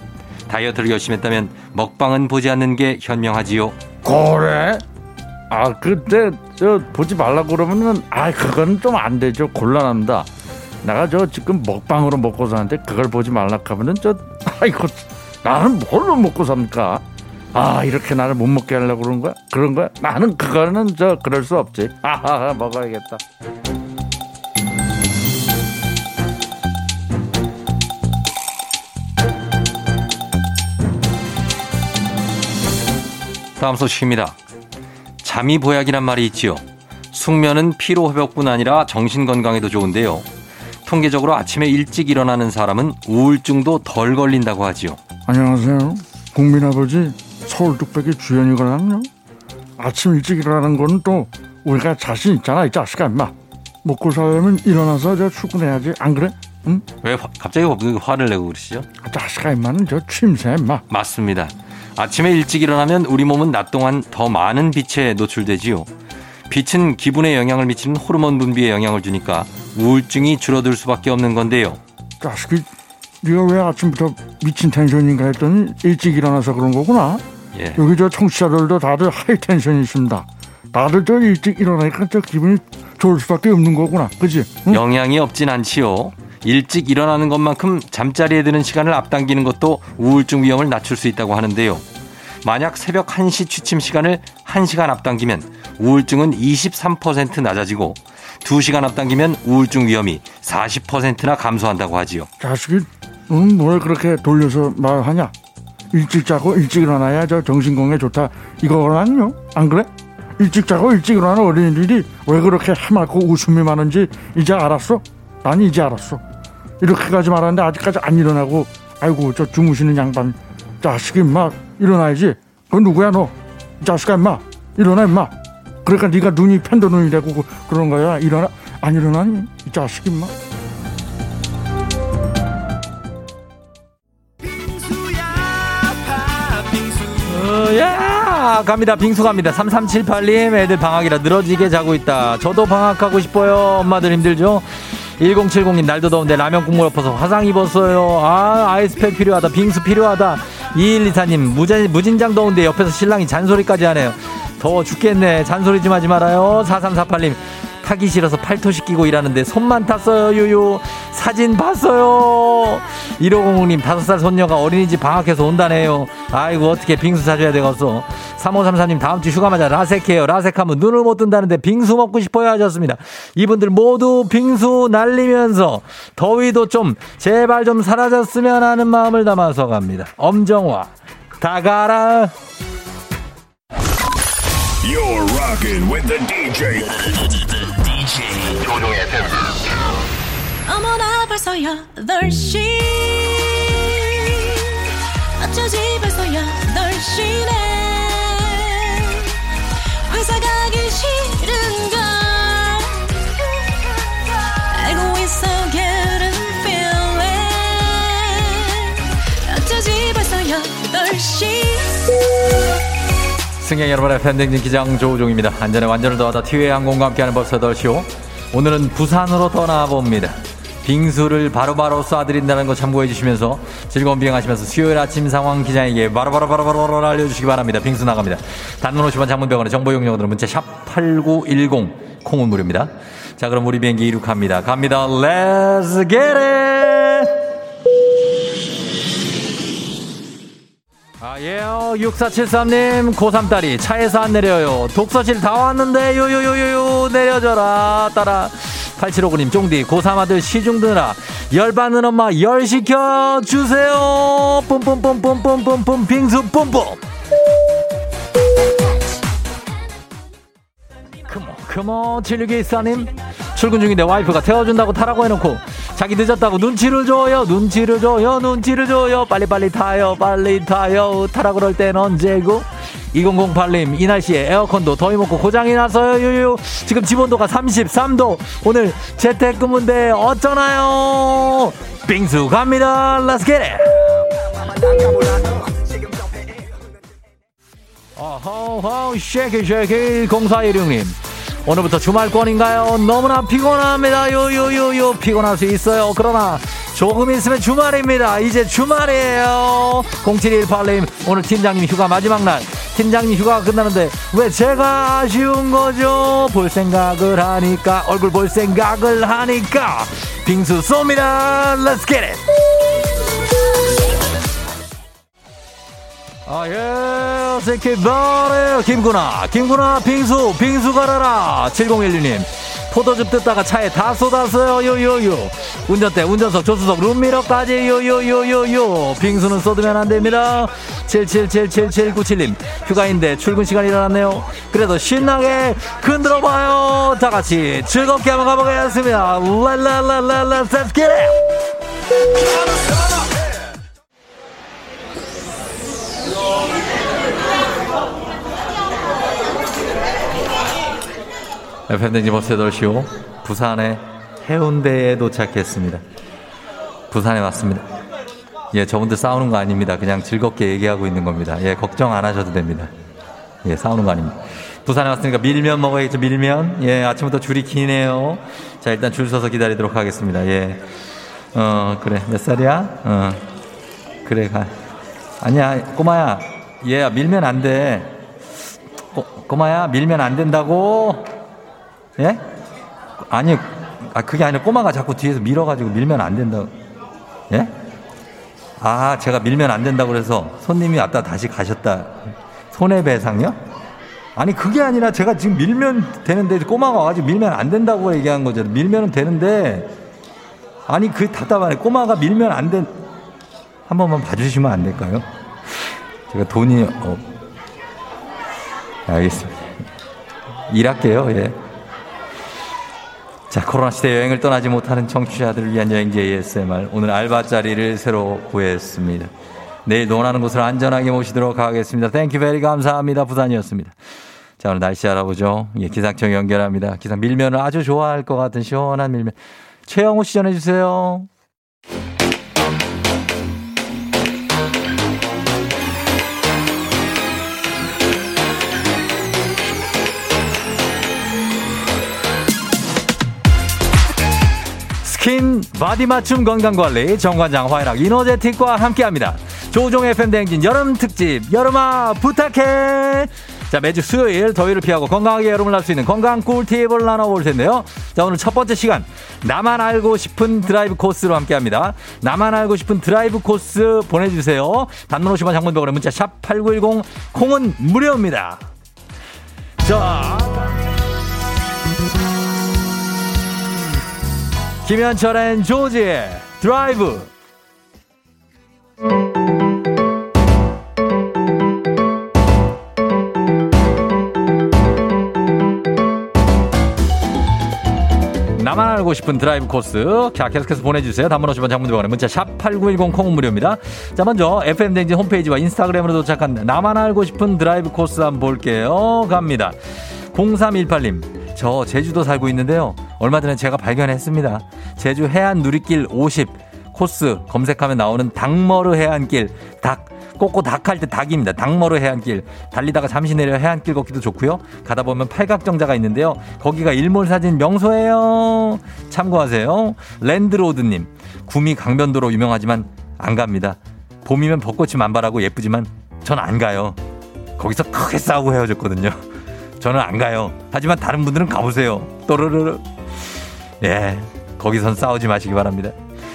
다이어트를 열심히 했다면 먹방은 보지 않는 게 현명하지요. 그래? 아, 그때 저 보지 말라고 그러면은 그건 좀 안 되죠. 곤란합니다. 내가 저 지금 먹방으로 먹고 사는데 그걸 보지 말라고 하면은 나는 뭘로 먹고 삽니까? 아, 이렇게 나를 못 먹게 하려고 그런 거야? 그런 거야? 나는 그거는 그럴 수 없지. 아하, 먹어야겠다. 다음 소식입니다. 잠이 보약이란 말이 있지요. 숙면은 피로 회복뿐 아니라 정신 건강에도 좋은데요. 통계적으로 아침에 일찍 일어나는 사람은 우울증도 덜 걸린다고 하지요. 안녕하세요. 국민 아버지 서울뚝배기 주연이거든요. 아침 일찍 일어나는 건 또 우리가 자신 있잖아. 이 자식아 인마. 먹고 살려면 일어나서 출근해야지. 안 그래? 응? 왜 갑자기 화를 내고 그러시죠? 자식아 인마는 취임새야 인마. 맞습니다. 아침에 일찍 일어나면 우리 몸은 낮 동안 더 많은 빛에 노출되지요. 빛은 기분에 영향을 미치는 호르몬 분비에 영향을 주니까 우울증이 줄어들 수밖에 없는 건데요. 자식이 네가 왜 아침부터 미친 텐션인가 했더니 일찍 일어나서 그런 거구나. 예. 여기 청취자들도 다들 하이 텐션이 있습니다. 다들 일찍 일어나니까 기분이 좋을 수밖에 없는 거구나. 그치? 응? 영향이 없진 않지요. 일찍 일어나는 것만큼 잠자리에 드는 시간을 앞당기는 것도 우울증 위험을 낮출 수 있다고 하는데요. 만약 새벽 1시 취침 시간을 1시간 앞당기면 우울증은 23% 낮아지고 2시간 앞당기면 우울증 위험이 40%나 감소한다고 하지요. 자식이 뭘 그렇게 돌려서 말하냐. 일찍 자고 일찍 일어나야 정신 건강에 좋다. 이거 아니요? 안 그래? 일찍 자고 일찍 일어나는 어린이들이 왜 그렇게 해맑고 웃음이 많은지 이제 알았어? 난 이제 알았어. 이렇게까지 말하는데 아직까지 안 일어나고 아이고 주무시는 양반 자식이 인마 일어나야지. 그건 누구야 너? 자식아 인마 일어나 인마. 그러니까 네가 눈이 편도 눈이 되고 그런 거야. 일어나. 안 일어나니 이 자식이 인마. 갑니다. 빙수 갑니다. 3378님 애들 방학이라 늘어지게 자고 있다. 저도 방학하고 싶어요. 엄마들 힘들죠? 1070님 날도 더운데 라면 국물 엎어서 화상 입었어요. 아이스팩 필요하다. 빙수 필요하다. 2124님 무진장 더운데 옆에서 신랑이 잔소리까지 하네요. 더워 죽겠네. 잔소리 좀 하지 말아요. 4348님 타기 싫어서 팔토시 끼고 일하는데 손만 탔어요. 유유 사진 봤어요. 1500님 5살 손녀가 어린이집 방학해서 온다네요. 아이고 어떻게 빙수 사줘야 되겠어. 3534님 다음주 휴가마자 라섹해요. 라섹하면 눈을 못 뜬다는데 빙수 먹고 싶어요 하셨습니다. 이분들 모두 빙수 날리면서 더위도 좀 제발 좀 사라졌으면 하는 마음을 담아서 갑니다. 엄정화 다가라. You're rocking with the DJ. 조종의 팬. 어머나 벌써 8시. 어쩌지 벌써 8시네. 회사 가기 싫은걸. 알고 있어 getting feeling. 어쩌지 벌써 8시. 승객 여러분의 팬댕진 기장 조우종입니다. 안전에 완전을 더하다 티웨이 항공과 함께하는 버스 8시오. 오늘은 부산으로 떠나봅니다. 빙수를 바로바로 쏴드린다는 거 참고해 주시면서 즐거운 비행하시면서 수요일 아침 상황 기장에게 바로바로 알려주시기 바랍니다. 빙수 나갑니다. 단문 50원 장문병원의 정보용료들은 문자 샵 8910 콩은 무료입니다. 자, 그럼 우리 비행기 이륙합니다. 갑니다. Let's get it! 아, 예요. 6473님, 고3 딸이 차에서 안 내려요. 독서실 다 왔는데, 요요요요요, 내려줘라, 따라. 8759님, 쫑디, 고3 아들 시중 드느라 열받는 엄마 열 시켜주세요. 뿜뿜뿜뿜뿜뿜뿜, 빙수 뿜뿜. 그모 7624님, 출근 중인데 와이프가 태워준다고 타라고 해놓고 자기 늦었다고 눈치를 줘요. 빨리 타요. 타라 그럴 땐 언제고. 2008님, 이 날씨에 에어컨도 더위 먹고 고장이 나서요. 유유. 지금 집 온도가 33도. 오늘 재택근무인데 어쩌나요? 빙수 갑니다. Let's get it. 어허허, 쉐이키 0416님, 오늘부터 주말권인가요? 너무나 피곤합니다. 요요요요, 피곤할 수 있어요. 그러나 조금 있으면 주말입니다. 이제 주말이에요. 0718님, 오늘 팀장님 휴가 마지막 날, 팀장님 휴가가 끝나는데 왜 제가 아쉬운 거죠? 얼굴 볼 생각을 하니까 빙수 쏩니다. Let's get it. 아, 예, 새끼바래. 김구나, 빙수 갈아라. 7016님, 포도즙 뜯다가 차에 다 쏟았어요. 요요요. 운전대, 운전석, 조수석, 룸미러까지. 요요요요요. 빙수는 쏟으면 안 됩니다. 77779797님, 휴가인데 출근 시간이 일어났네요. 그래도 신나게 흔들어봐요. 다 같이 즐겁게 한번 가보겠습니다. 랄랄랄랄라, let's get it. 팬데믹 버스 8시오 부산의 해운대에 도착했습니다. 부산에 왔습니다. 예, 저분들 싸우는 거 아닙니다. 그냥 즐겁게 얘기하고 있는 겁니다. 예, 걱정 안 하셔도 됩니다. 예, 싸우는 거 아닙니다. 부산에 왔으니까 밀면 먹어야겠죠. 밀면. 예, 아침부터 줄이 기네요. 자, 일단 줄 서서 기다리도록 하겠습니다. 예. 그래, 몇 살이야? 그래, 가. 아니야, 꼬마야. 얘야, 밀면 안 돼. 꼬마야, 밀면 안 된다고. 예? 아니, 그게 아니라 꼬마가 자꾸 뒤에서 밀어가지고 밀면 안 된다고. 예? 아, 제가 밀면 안 된다고 그래서 손님이 왔다 다시 가셨다. 손해배상요? 아니, 그게 아니라 제가 지금 밀면 되는데 꼬마가 와가지고 밀면 안 된다고 얘기한 거죠. 밀면은 되는데. 아니, 그 답답하네. 꼬마가 밀면 안 된, 한 번만 봐주시면 안 될까요? 제가 돈이, 알겠습니다. 일할게요, 예. 자, 코로나 시대 여행을 떠나지 못하는 청취자들을 위한 여행지 ASMR. 오늘 알바자리를 새로 구했습니다. 내일 논하는 곳을 안전하게 모시도록 하겠습니다. 땡큐 베리 감사합니다. 부산이었습니다. 자, 오늘 날씨 알아보죠. 예, 기상청 연결합니다. 기상 밀면을 아주 좋아할 것 같은 시원한 밀면. 최영우 씨 전해주세요. 스킨 바디 맞춤 건강관리 정관장 화이락 이노제틱과 함께합니다. 조우종 FM 대행진 여름특집 여름아 부탁해. 자, 매주 수요일 더위를 피하고 건강하게 여름을 날 수 있는 건강 꿀팁을 나눠볼 텐데요. 자, 오늘 첫 번째 시간 나만 알고 싶은 드라이브 코스로 함께합니다. 나만 알고 싶은 드라이브 코스 보내주세요. 단문 50원 장문병원의 문자 샵 8910 콩은 무료입니다. 자, 김현철 앤 조지의 드라이브. 나만 알고 싶은 드라이브 코스. 자, 계속해서 보내주세요. 단문 50원 장문병원에 문자 샵 8910 콩은 무료입니다. 자, 먼저 FM댕진 홈페이지와 인스타그램으로 도착한 나만 알고 싶은 드라이브 코스 한번 볼게요. 갑니다. 0318님, 저 제주도 살고 있는데요. 얼마 전에 제가 발견했습니다. 제주 해안 누리길 50 코스 검색하면 나오는 닭머르 해안길. 닭 꼬꼬 닭할 때 닭입니다. 닭머르 해안길. 달리다가 잠시 내려 해안길 걷기도 좋고요. 가다 보면 팔각정자가 있는데요. 거기가 일몰사진 명소예요. 참고하세요. 랜드로드님, 구미 강변도로 유명하지만 안 갑니다. 봄이면 벚꽃이 만발하고 예쁘지만 전 안 가요. 거기서 크게 싸우고 헤어졌거든요. 저는 안 가요. 하지만 다른 분들은 가보세요. 또르르르. 예, 거기선 싸우지 마시기 바랍니다.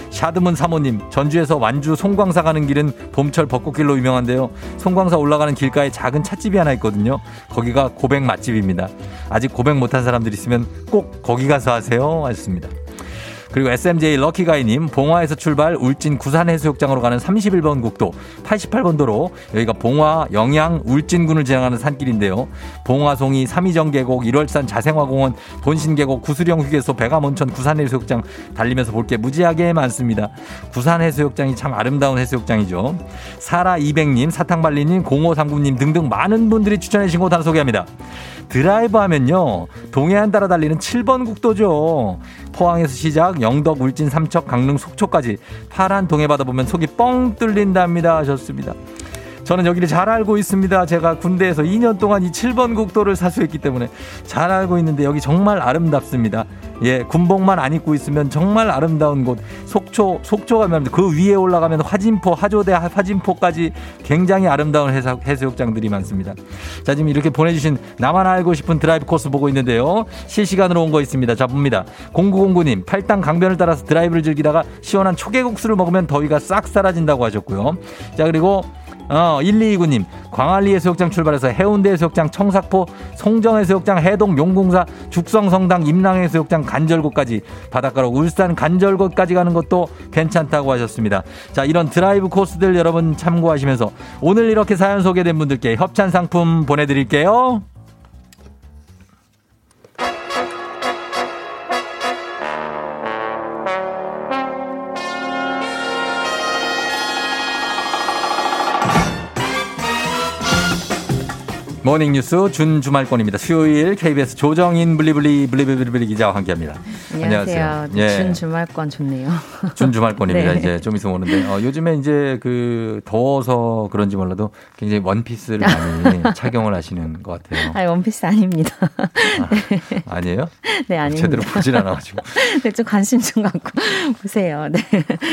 샤드문 사모님, 전주에서 완주 송광사 가는 길은 봄철 벚꽃길로 유명한데요. 송광사 올라가는 길가에 작은 찻집이 하나 있거든요. 거기가 고백 맛집입니다. 아직 고백 못한 사람들 있으면 꼭 거기 가서 하세요. 하셨습니다. 그리고 SMJ 럭키가이님, 봉화에서 출발 울진 구산해수욕장으로 가는 31번 국도 88번 도로, 여기가 봉화, 영양, 울진군을 지나가는 산길인데요. 봉화송이, 삼이정계곡, 1월산 자생화공원, 본신계곡, 구수령 휴게소, 백암온천, 구산해수욕장 달리면서 볼 게 무지하게 많습니다. 구산해수욕장이 참 아름다운 해수욕장이죠. 사라200님, 사탕발리님, 0539님 등등 많은 분들이 추천해 주신 곳 하나 소개합니다. 드라이브 하면요, 동해안 따라 달리는 7번 국도죠. 포항에서 시작, 영덕, 울진, 삼척, 강릉, 속초까지 파란 동해바다 보면 속이 뻥 뚫린답니다. 하셨습니다. 저는 여기를 잘 알고 있습니다. 제가 군대에서 2년 동안 이 7번 국도를 사수했기 때문에 잘 알고 있는데 여기 정말 아름답습니다. 예, 군복만 안 입고 있으면 정말 아름다운 곳. 속초 가면 그 위에 올라가면 화진포, 하조대, 화진포까지 굉장히 아름다운 해수욕장들이 많습니다. 자, 지금 이렇게 보내주신 나만 알고 싶은 드라이브 코스 보고 있는데요. 실시간으로 온 거 있습니다. 자, 봅니다. 0909님, 팔당 강변을 따라서 드라이브를 즐기다가 시원한 초계국수를 먹으면 더위가 싹 사라진다고 하셨고요. 자, 그리고 1229님, 광안리 해수욕장 출발해서 해운대 해수욕장, 청사포, 송정 해수욕장, 해동, 용궁사, 죽성성당, 임랑 해수욕장, 간절곶까지, 바닷가로 울산 간절곶까지 가는 것도 괜찮다고 하셨습니다. 자, 이런 드라이브 코스들 여러분 참고하시면서 오늘 이렇게 사연 소개된 분들께 협찬 상품 보내드릴게요. 모닝뉴스 준주말권입니다. 수요일 KBS 조정인 블리블리 기자와 함께합니다. 안녕하세요. 예. 준주말권 좋네요. 준주말권입니다. 네. 이제 좀 있으면 오는데 요즘에 이제 그 더워서 그런지 몰라도 굉장히 원피스를 많이 착용을 하시는 것 같아요. 아니, 원피스 아닙니다. 네. 아, 아니에요? 네, 아닙니다. 제대로 보질 않아가지고. 네, 좀 관심 좀 갖고 보세요. 네.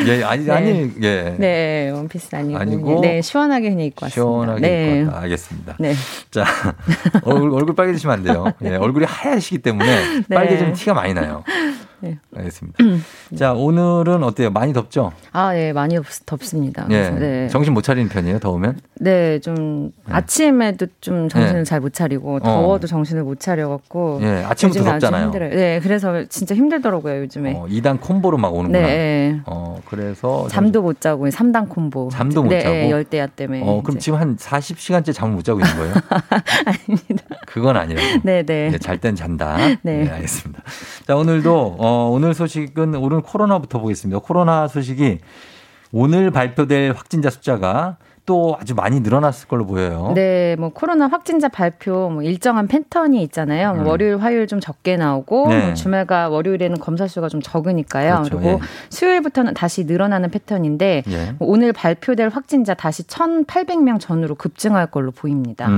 예, 아니, 예. 네, 원피스 아니고 네, 시원하게 그냥 입고 왔습니다. 시원하게 네. 입고 왔다. 알겠습니다. 네. 자. 얼굴 빨개지시면 안 돼요. 네, 얼굴이 하얗시기 때문에 네. 빨개지면 티가 많이 나요. 네. 알겠습니다. 자, 오늘은 어때요? 많이 덥죠? 아, 예, 많이 덥습니다. 예. 네. 정신 못 차리는 편이에요, 더우면? 네, 좀 네. 아침에도 좀 정신을 네. 잘 못 차리고 더워도 정신을 못 차려갖고. 예, 아침부터 덥잖아요. 네, 그래서 진짜 힘들더라고요, 요즘에. 2단 콤보로 막 오는구나. 네. 그래서 잠도 못 자고 3단 콤보. 잠도 못 자고. 네, 열대야 때문에. 그럼 지금 한 40시간째 잠을 못 자고 있는 거예요? 아닙니다. 그건 아니에요. 네네. 네, 잘 땐 잔다. 네. 네, 알겠습니다. 자, 오늘도 오늘 소식은 오늘 코로나부터 보겠습니다. 코로나 소식이 오늘 발표될 확진자 숫자가 또 아주 많이 늘어났을 걸로 보여요. 네, 뭐 코로나 확진자 발표 일정한 패턴이 있잖아요. 월요일, 화요일 좀 적게 나오고 네. 뭐 주말과 월요일에는 검사 수가 좀 적으니까요. 그렇죠. 그리고 예. 수요일부터는 다시 늘어나는 패턴인데 예. 뭐 오늘 발표될 확진자 다시 1,800명 전후로 급증할 걸로 보입니다.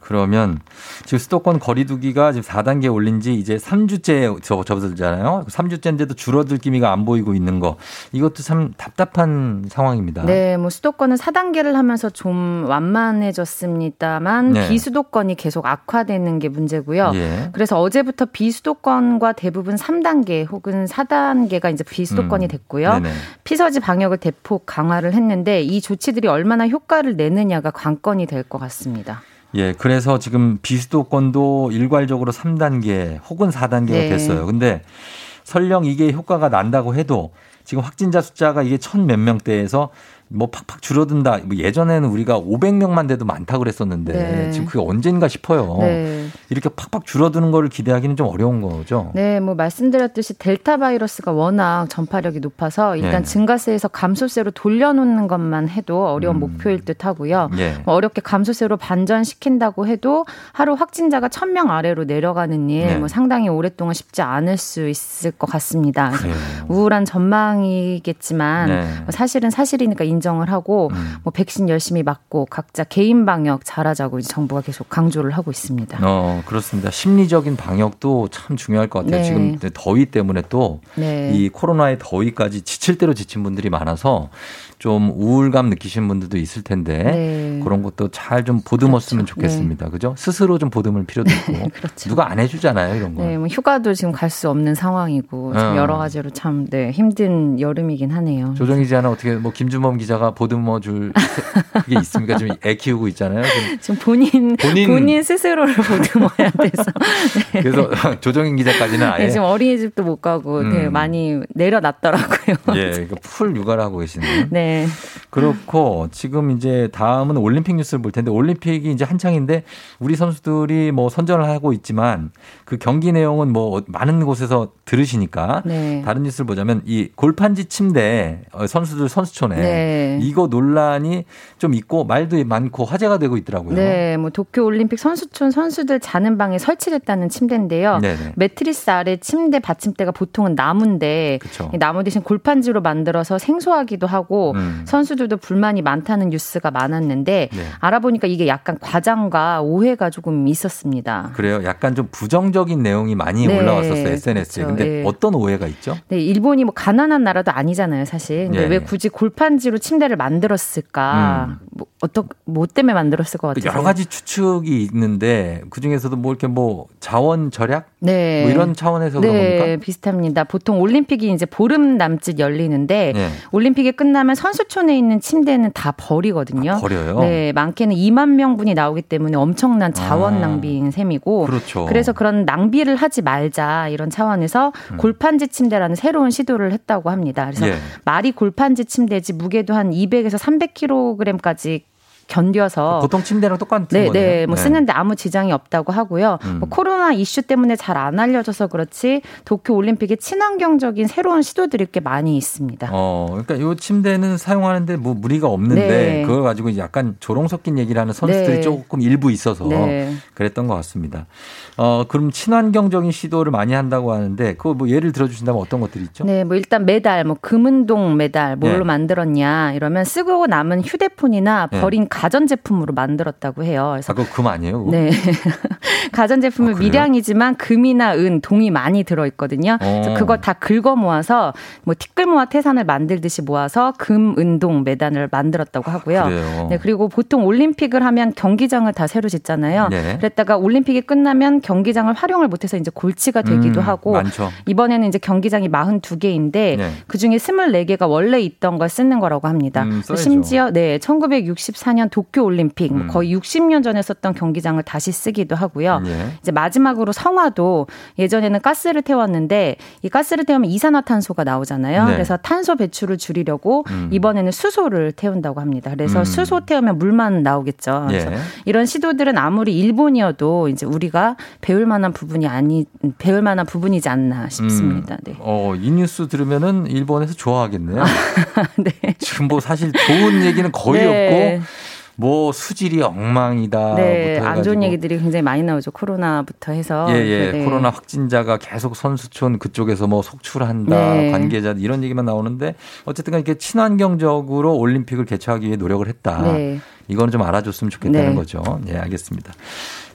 그러면 지금 수도권 거리두기가 지금 4단계 올린 지 이제 3주째 접어들잖아요. 3주째인데도 줄어들 기미가 안 보이고 있는 거. 이것도 참 답답한 상황입니다. 네, 뭐 수도권은 4단계를 하면서 좀 완만해졌습니다만 네. 비수도권이 계속 악화되는 게 문제고요. 예. 그래서 어제부터 비수도권과 대부분 3단계 혹은 4단계가 이제 비수도권이 됐고요. 네네. 피서지 방역을 대폭 강화를 했는데 이 조치들이 얼마나 효과를 내느냐가 관건이 될 것 같습니다. 예, 그래서 지금 비수도권도 일괄적으로 3단계 혹은 4단계가 네. 됐어요. 근데 설령 이게 효과가 난다고 해도 지금 확진자 숫자가 이게 1,000몇 명대에서 뭐 팍팍 줄어든다. 뭐 예전에는 우리가 500명만 돼도 많다고 그랬었는데 네. 지금 그게 언젠가 싶어요. 네. 이렇게 팍팍 줄어드는 걸 기대하기는 좀 어려운 거죠. 네, 뭐 말씀드렸듯이 델타 바이러스가 워낙 전파력이 높아서 일단 네. 증가세에서 감소세로 돌려놓는 것만 해도 어려운 목표일 듯 하고요. 네. 뭐 어렵게 감소세로 반전시킨다고 해도 하루 확진자가 1,000명 아래로 내려가는 일 네. 뭐 상당히 오랫동안 쉽지 않을 수 있을 것 같습니다. 그래요. 우울한 전망이겠지만 네. 뭐 사실은 사실이니까 인정을 하고 뭐 백신 열심히 맞고 각자 개인 방역 잘하자고 이제 정부가 계속 강조를 하고 있습니다. 그렇습니다. 심리적인 방역도 참 중요할 것 같아요. 네. 지금 더위 때문에 또 이 네. 코로나의 더위까지 지칠 대로 지친 분들이 많아서 좀 우울감 느끼시는 분들도 있을 텐데 네. 그런 것도 잘 좀 보듬었으면 그렇죠. 좋겠습니다. 네. 그죠? 스스로 좀 보듬을 필요도 있고 그렇죠. 누가 안 해주잖아요 이런 거. 네, 뭐 휴가도 지금 갈 수 없는 상황이고 좀 여러 가지로 참 네, 힘든 여름이긴 하네요. 조정희 기자는 어떻게 뭐 김준범 기자가 보듬어줄 그게 있습니까? 지금 애 키우고 있잖아요. 지금 본인 스스로를 보듬어야 돼서. 네. 그래서 조정희 기자까지는 아예 네, 지금 어린이집도 못 가고 되게 많이 내려놨더라고요. 예, 그러니까 풀 육아를 하고 계시네요. 네. 그렇고 지금 이제 다음은 올림픽 뉴스를 볼 텐데 올림픽이 이제 한창인데 우리 선수들이 뭐 선전을 하고 있지만 그 경기 내용은 뭐 많은 곳에서 들으시니까 네. 다른 뉴스를 보자면 이 골판지 침대 선수들 선수촌에 네. 이거 논란이 좀 있고 말도 많고 화제가 되고 있더라고요. 네, 뭐 도쿄 올림픽 선수촌 선수들 자는 방에 설치됐다는 침대인데요. 네네. 매트리스 아래 침대 받침대가 보통은 나무인데 그쵸. 나무 대신 골판지로 만들어서 생소하기도 하고 선수들도 불만이 많다는 뉴스가 많았는데 네. 알아보니까 이게 약간 과장과 오해가 조금 있었습니다. 그래요? 약간 좀 부정적인 내용이 많이 네. 올라왔었어요 SNS에. 그런데 그렇죠. 네. 어떤 오해가 있죠? 네, 일본이 뭐 가난한 나라도 아니잖아요 사실. 근데 네. 왜 굳이 골판지로 침대를 만들었을까? 뭐 때문에 만들었을 것 같아요? 여러 가지 추측이 있는데 그중에서도 뭐 이렇게 뭐 자원 절약? 네. 뭐 이런 차원에서 그런 겁니까? 네, 비슷합니다. 보통 올림픽이 이제 보름 남짓 열리는데 네. 올림픽이 끝나면 선수촌에 있는 침대는 다 버리거든요. 아, 버려요? 네, 많게는 2만 명분이 나오기 때문에 엄청난 자원 낭비인 셈이고 그렇죠. 그래서 그런 낭비를 하지 말자 이런 차원에서 골판지 침대라는 새로운 시도를 했다고 합니다. 그래서 네. 말이 골판지 침대지 무게도 한 200에서 300kg까지 견뎌서 보통 침대랑 똑같은 거예요. 네, 뭐 쓰는데 아무 지장이 없다고 하고요. 뭐 코로나 이슈 때문에 잘 안 알려져서 그렇지 도쿄 올림픽의 친환경적인 새로운 시도들이 꽤 많이 있습니다. 그러니까 이 침대는 사용하는데 뭐 무리가 없는데 네. 그걸 가지고 이제 약간 조롱 섞인 얘기를 하는 선수들이 네. 조금 일부 있어서 네. 그랬던 것 같습니다. 그럼 친환경적인 시도를 많이 한다고 하는데 그거 뭐 예를 들어주신다면 어떤 것들이 있죠? 네, 뭐 일단 메달, 뭐 금은동 메달 뭘로 네. 만들었냐 이러면 쓰고 남은 휴대폰이나 버린 네. 가전제품으로 만들었다고 해요. 그래서 그거 금 아니에요? 그거? 네. 가전제품은 미량이지만 금이나 은, 동이 많이 들어있거든요. 그래서 그거 다 긁어 모아서 뭐 티끌모아 태산을 만들듯이 모아서 금, 은, 동 메달을 만들었다고 하고요. 네, 그리고 보통 올림픽을 하면 경기장을 다 새로 짓잖아요. 네. 그랬다가 올림픽이 끝나면 경기장을 활용을 못해서 이제 골치가 되기도 하고 많죠. 이번에는 이제 경기장이 42개인데 네. 그중에 24개가 원래 있던 걸 쓰는 거라고 합니다. 심지어 네, 1964년 도쿄올림픽 거의 60년 전에 썼던 경기장을 다시 쓰기도 하고요. 예. 이제 마지막으로 성화도 예전에는 가스를 태웠는데 이 가스를 태우면 이산화탄소가 나오잖아요. 네. 그래서 탄소 배출을 줄이려고 이번에는 수소를 태운다고 합니다. 그래서 수소 태우면 물만 나오겠죠. 그래서 예. 이런 시도들은 아무리 일본이어도 이제 우리가 배울 만한 부분이지 않나 싶습니다. 네. 이 뉴스 들으면은 일본에서 좋아하겠네요. 네. 지금 뭐 사실 좋은 얘기는 거의 네. 없고. 뭐 수질이 엉망이다. 네, 안 좋은 얘기들이 굉장히 많이 나오죠. 코로나부터 해서. 예, 네. 코로나 확진자가 계속 선수촌 그쪽에서 뭐 속출한다, 네. 관계자 이런 얘기만 나오는데 어쨌든 이렇게 친환경적으로 올림픽을 개최하기 위해 노력을 했다. 네. 이거는 좀 알아줬으면 좋겠다는 네. 거죠. 예, 알겠습니다.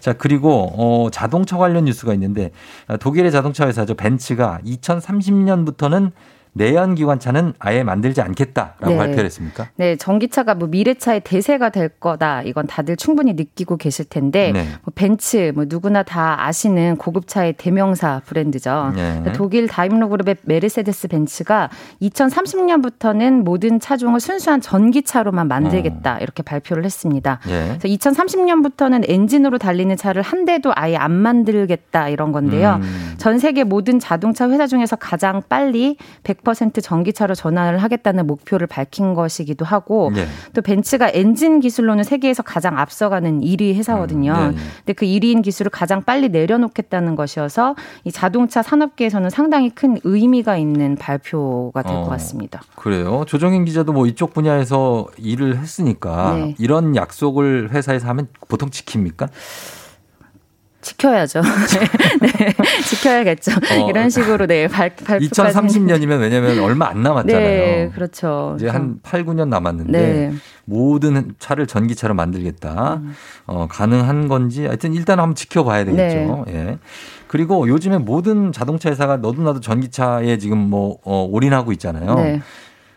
자, 그리고 자동차 관련 뉴스가 있는데 독일의 자동차 회사죠 벤츠가 2030년부터는 내연 기관차는 아예 만들지 않겠다라고 네. 발표를 했습니까? 네, 전기차가 뭐 미래차의 대세가 될 거다. 이건 다들 충분히 느끼고 계실 텐데 네. 뭐 벤츠 뭐 누구나 다 아시는 고급차의 대명사 브랜드죠. 네. 독일 다임러 그룹의 메르세데스 벤츠가 2030년부터는 모든 차종을 순수한 전기차로만 만들겠다. 이렇게 발표를 했습니다. 네. 그래서 2030년부터는 엔진으로 달리는 차를 한 대도 아예 안 만들겠다 이런 건데요. 전 세계 모든 자동차 회사 중에서 가장 빨리 100% 전기차로 전환을 하겠다는 목표를 밝힌 것이기도 하고 네. 또 벤츠가 엔진 기술로는 세계에서 가장 앞서가는 1위 회사거든요. 네. 근데 그 1위인 기술을 가장 빨리 내려놓겠다는 것이어서 이 자동차 산업계에서는 상당히 큰 의미가 있는 발표가 될 것 같습니다. 그래요. 조정인 기자도 뭐 이쪽 분야에서 일을 했으니까 네. 이런 약속을 회사에서 하면 보통 지킵니까? 지켜야죠. 네, 지켜야겠죠. 이런 식으로 네, 발표까지 2030년이면 왜냐하면 얼마 안 남았잖아요. 네, 그렇죠. 이제 한 8, 9년 남았는데 네. 모든 차를 전기차로 만들겠다. 가능한 건지 하여튼 일단 한번 지켜봐야 되겠죠. 네. 예. 그리고 요즘에 모든 자동차 회사가 너도 나도 전기차에 지금 뭐 올인하고 있잖아요. 네.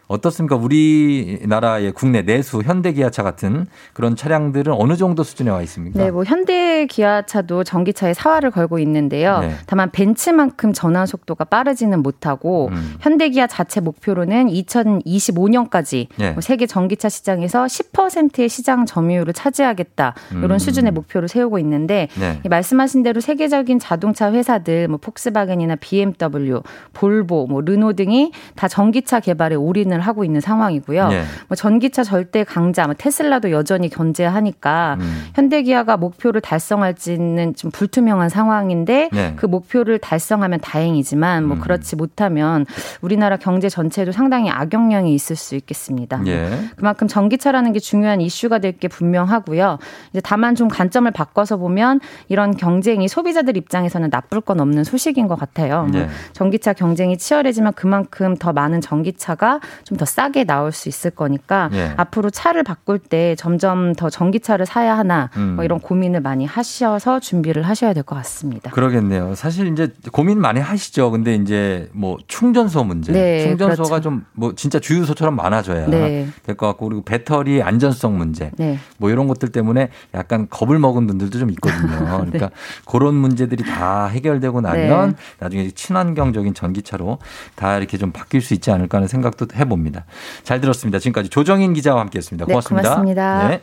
어떻습니까? 우리나라의 국내 내수 현대기아차 같은 그런 차량들은 어느 정도 수준에 와 있습니까? 네, 뭐 현대기아차도 전기차에 사활을 걸고 있는데요. 네. 다만 벤츠만큼 전환 속도가 빠르지는 못하고 현대기아 자체 목표로는 2025년까지 네. 뭐 세계 전기차 시장에서 10%의 시장 점유율을 차지하겠다. 이런 수준의 목표를 세우고 있는데 네. 말씀하신 대로 세계적인 자동차 회사들 뭐 폭스바겐이나 BMW, 볼보, 뭐 르노 등이 다 전기차 개발에 올인을 하고 있는 상황이고요. 네. 뭐 전기차 절대 강자, 뭐 테슬라도 여전히 견제하니까 현대기아가 목표를 달성할지는 좀 불투명한 상황인데 네. 그 목표를 달성하면 다행이지만 뭐 그렇지 못하면 우리나라 경제 전체에도 상당히 악영향이 있을 수 있겠습니다. 네. 그만큼 전기차라는 게 중요한 이슈가 될 게 분명하고요. 이제 다만 좀 관점을 바꿔서 보면 이런 경쟁이 소비자들 입장에서는 나쁠 건 없는 소식인 것 같아요. 네. 전기차 경쟁이 치열해지만 그만큼 더 많은 전기차가 좀 더 싸게 나올 수 있을 거니까 예. 앞으로 차를 바꿀 때 점점 더 전기차를 사야 하나 뭐 이런 고민을 많이 하셔서 준비를 하셔야 될 것 같습니다. 그러겠네요. 사실 이제 고민 많이 하시죠. 근데 이제 뭐 충전소 문제, 네, 충전소가 그렇죠. 좀 뭐 진짜 주유소처럼 많아져야 네. 될 것 같고 그리고 배터리 안전성 문제, 네. 뭐 이런 것들 때문에 약간 겁을 먹은 분들도 좀 있거든요. 그러니까 네. 그런 문제들이 다 해결되고 나면 네. 나중에 친환경적인 전기차로 다 이렇게 좀 바뀔 수 있지 않을까 하는 생각도 해봅니다. 잘 들었습니다. 지금까지 조정인 기자와 함께했습니다. 고맙습니다. 네, 고맙습니다. 네.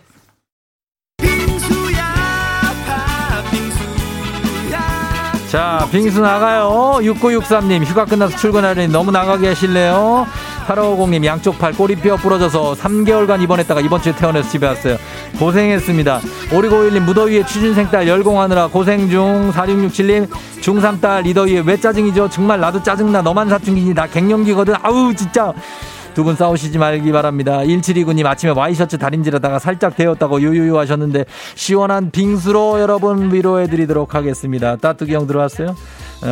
자, 빙수 나가요. 6963님 휴가 끝나서 출근하려니 너무 나가게 하실래요? 8550님 양쪽 팔 꼬리뼈 부러져서 3개월간 입원했다가 이번 주에 퇴원해서 집에 왔어요. 고생했습니다. 5651님 무더위에 취준생 딸 열공하느라 고생 중. 4667님 중3 딸 이 더위에 왜 짜증이죠? 정말 나도 짜증나. 너만 사춘기니 나 갱년기거든. 아우 진짜. 두 분 싸우시지 말기 바랍니다. 1729님 아침에 와이셔츠 다림질하다가 살짝 데였다고 유유유 하셨는데 시원한 빙수로 여러분 위로해드리도록 하겠습니다. 따뚜기 형 들어왔어요?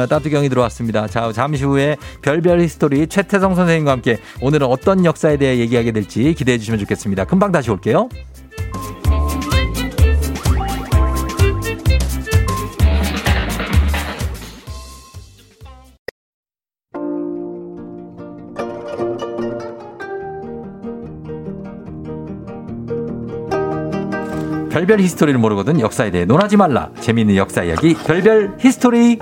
따뚜기 형이 들어왔습니다. 자, 잠시 후에 별별 히스토리 최태성 선생님과 함께 오늘은 어떤 역사에 대해 얘기하게 될지 기대해 주시면 좋겠습니다. 금방 다시 올게요. 별별 히스토리를 모르거든 역사에 대해 논하지 말라. 재미있는 역사 이야기 별별 히스토리.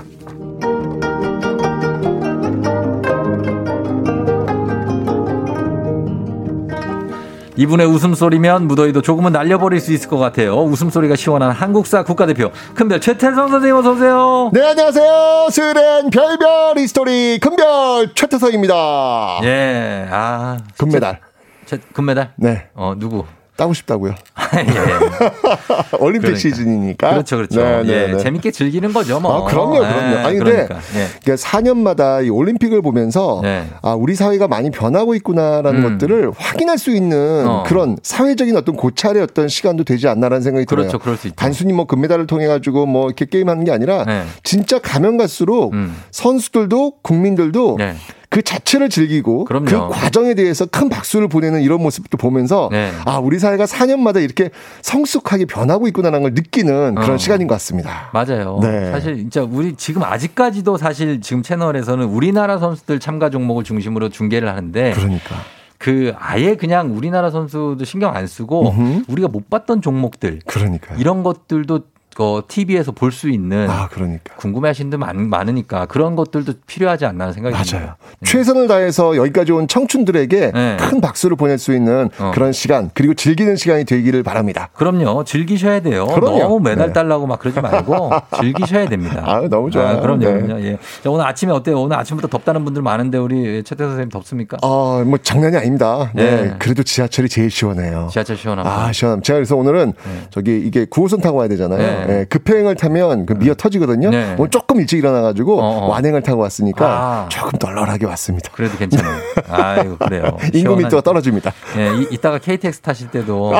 이분의 웃음소리면 무더위도 조금은 날려버릴 수 있을 것 같아요. 웃음소리가 시원한 한국사 국가대표 큰별 최태성 선생님 어서 오세요. 네, 안녕하세요. 수요일엔 별별 히스토리 큰별 최태성입니다. 예, 아 금메달. 금메달? 네. 누구? 따고 싶다고요. 예. 올림픽 그러니까. 시즌이니까. 그렇죠, 그렇죠. 네, 네, 예, 네. 재밌게 즐기는 거죠, 뭐. 아, 그럼요, 그럼요. 아니 근데 그러니까. 예. 그러니까 4년마다 이 올림픽을 보면서 예. 아, 우리 사회가 많이 변하고 있구나라는 것들을 확인할 수 있는 그런 사회적인 어떤 고찰의 어떤 시간도 되지 않나라는 생각이 들어요. 그렇죠, 그럴 수 있죠. 단순히 뭐 금메달을 통해 가지고 뭐 이렇게 게임하는 게 아니라 예. 진짜 가면 갈수록 선수들도 국민들도. 예. 그 자체를 즐기고 그럼요. 그 과정에 대해서 큰 박수를 보내는 이런 모습도 보면서 네. 아, 우리 사회가 4년마다 이렇게 성숙하게 변하고 있구나라는 걸 느끼는 그런 시간인 것 같습니다. 맞아요. 네. 사실 진짜 우리 지금 아직까지도 사실 지금 채널에서는 우리나라 선수들 참가 종목을 중심으로 중계를 하는데 그러니까. 그 아예 그냥 우리나라 선수도 신경 안 쓰고 우리가 못 봤던 종목들 그러니까요. 이런 것들도 TV에서 볼 수 있는 아, 그러니까. 궁금해하시는 분들 많으니까 그런 것들도 필요하지 않나 생각이 듭니다. 맞아요. 최선을 다해서 여기까지 온 청춘들에게 네. 큰 박수를 보낼 수 있는 그런 시간 그리고 즐기는 시간이 되기를 바랍니다. 그럼요. 즐기셔야 돼요. 그럼요. 너무 메달 네. 달라고 막 그러지 말고 즐기셔야 됩니다. 아, 너무 좋아요. 아, 그럼요. 네. 그럼요. 예. 자, 오늘 아침에 어때요? 오늘 아침부터 덥다는 분들 많은데 우리 최태성 선생님 덥습니까? 아, 뭐 장난이 아닙니다. 네. 네. 그래도 지하철이 제일 시원해요. 지하철 시원합니다. 아, 시원합니다. 제가 그래서 오늘은 네. 저기 이게 9호선 타고 와야 되잖아요. 네. 네, 급행을 타면 그 미어 터지거든요. 네. 오늘 조금 일찍 일어나가지고 완행을 타고 왔으니까 아. 조금 널널하게 왔습니다. 그래도 괜찮아요. 아이고, 그래요. 인구밀도가 떨어집니다. 네, 이따가 KTX 타실 때도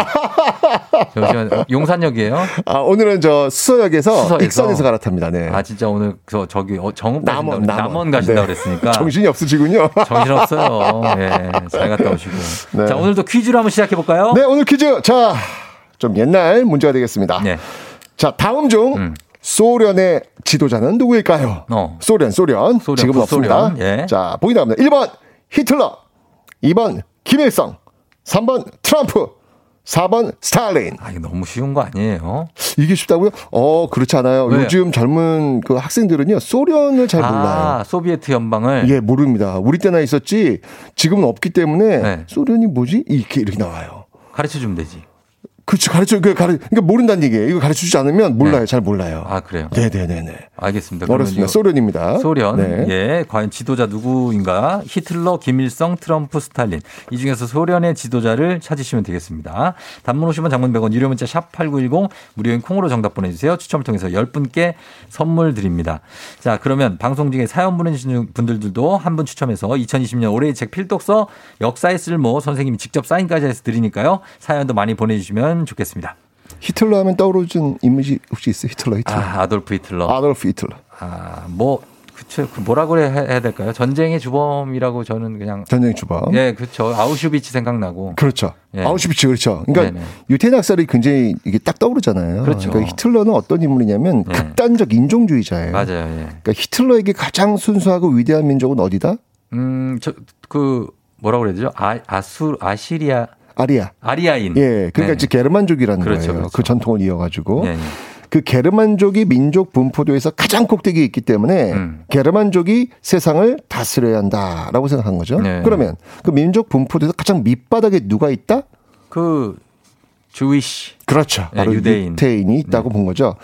용산역이에요? 아, 오늘은 저 수서역에서 익선에서 갈아탑니다. 네. 아, 진짜 오늘 저 저기 정읍 남원 가신다고 네. 그랬으니까 정신이 없으시군요. 정신 없어요. 네, 잘 갔다 오시고. 네. 자, 오늘도 퀴즈로 한번 시작해 볼까요? 네, 오늘 퀴즈. 자, 좀 옛날 문제가 되겠습니다. 네. 자, 다음 중 소련의 지도자는 누구일까요? 소련. 지금은 없습니다. 예. 자, 보기 나갑니다. 1번 히틀러, 2번 김일성, 3번 트럼프, 4번 스탈린. 아, 이거 너무 쉬운 거 아니에요? 이게 쉽다고요? 그렇지 않아요. 네. 요즘 젊은 그 학생들은요, 소련을 잘 몰라요. 소비에트 연방을. 예, 모릅니다. 우리 때나 있었지, 지금은 없기 때문에 네. 소련이 뭐지? 이렇게 나와요. 가르쳐 주면 되지. 그렇죠. 그러니까 모른다는 얘기예요. 이거 가르쳐 주지 않으면 몰라요. 네. 잘 몰라요. 아, 그래요? 네네네네. 알겠습니다. 어렵습니다. 소련입니다. 소련. 네. 예. 과연 지도자 누구인가? 히틀러, 김일성, 트럼프, 스탈린. 이 중에서 소련의 지도자를 찾으시면 되겠습니다. 단문 50원, 장문 100원, 유료 문자 샵 8910, 무료인 콩으로 정답 보내주세요. 추첨을 통해서 10분께 선물 드립니다. 자, 그러면 방송 중에 사연 보내주신 분들도 한 분 추첨해서 2020년 올해의 책 필독서 역사의 쓸모 선생님이 직접 사인까지 해서 드리니까요. 사연도 많이 보내주시면 좋겠습니다. 히틀러 하면 떠오르는 인물이 혹시 있어요? 히틀러. 아돌프 히틀러. 아돌프 히틀러. 그쵸. 그 뭐라고 해야 될까요? 전쟁의 주범이라고 저는 그냥. 전쟁의 주범. 예, 그렇죠. 아우슈비츠 생각나고. 그렇죠. 예. 아우슈비츠 그렇죠. 그러니까 네네. 유태인 학살이 굉장히 이게 딱 떠오르잖아요. 그렇죠. 그러니까 히틀러는 어떤 인물이냐면 예. 극단적 인종주의자예요. 맞아요. 예. 그러니까 히틀러에게 가장 순수하고 위대한 민족은 어디다? 뭐라고 해야 되죠? 아시리아. 아리아인. 예. 그러니까 이제 게르만족이라는 거예요. 그렇죠. 그 전통을 이어가지고. 네네. 그 게르만족이 민족 분포도에서 가장 꼭대기에 있기 때문에 게르만족이 세상을 다스려야 한다라고 생각한 거죠. 네네. 그러면 그 민족 분포도에서 가장 밑바닥에 누가 있다? 그 주이시. 그렇죠. 네, 바로 유태인이 있다고 본 거죠.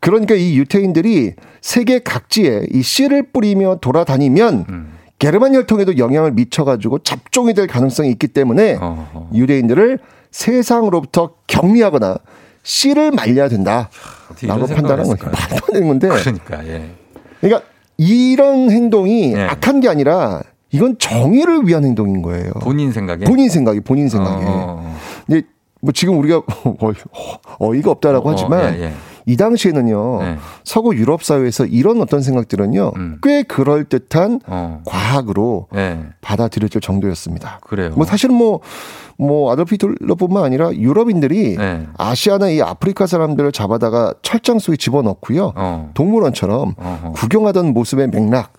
그러니까 이 유태인들이 세계 각지에 이 씨를 뿌리며 돌아다니면 게르만 혈통에도 영향을 미쳐가지고 잡종이 될 가능성이 있기 때문에 유대인들을 세상으로부터 격리하거나 씨를 말려야 된다라고 판단한 거예요. 말도 안 되는 건데. 그러니까, 예. 그러니까 이런 행동이 악한 게 아니라 이건 정의를 위한 행동인 거예요. 본인 생각에. 근데 뭐 지금 우리가 어이가 없다라고 하지만. 예, 예. 이 당시에는요 서구 유럽 사회에서 이런 어떤 생각들은요 꽤 그럴 듯한 과학으로 받아들여질 정도였습니다. 그래요. 뭐 사실 뭐 아돌프 히틀러뿐만 아니라 유럽인들이 아시아나 이 아프리카 사람들을 잡아다가 철장 속에 집어넣고요 동물원처럼 구경하던 모습의 맥락.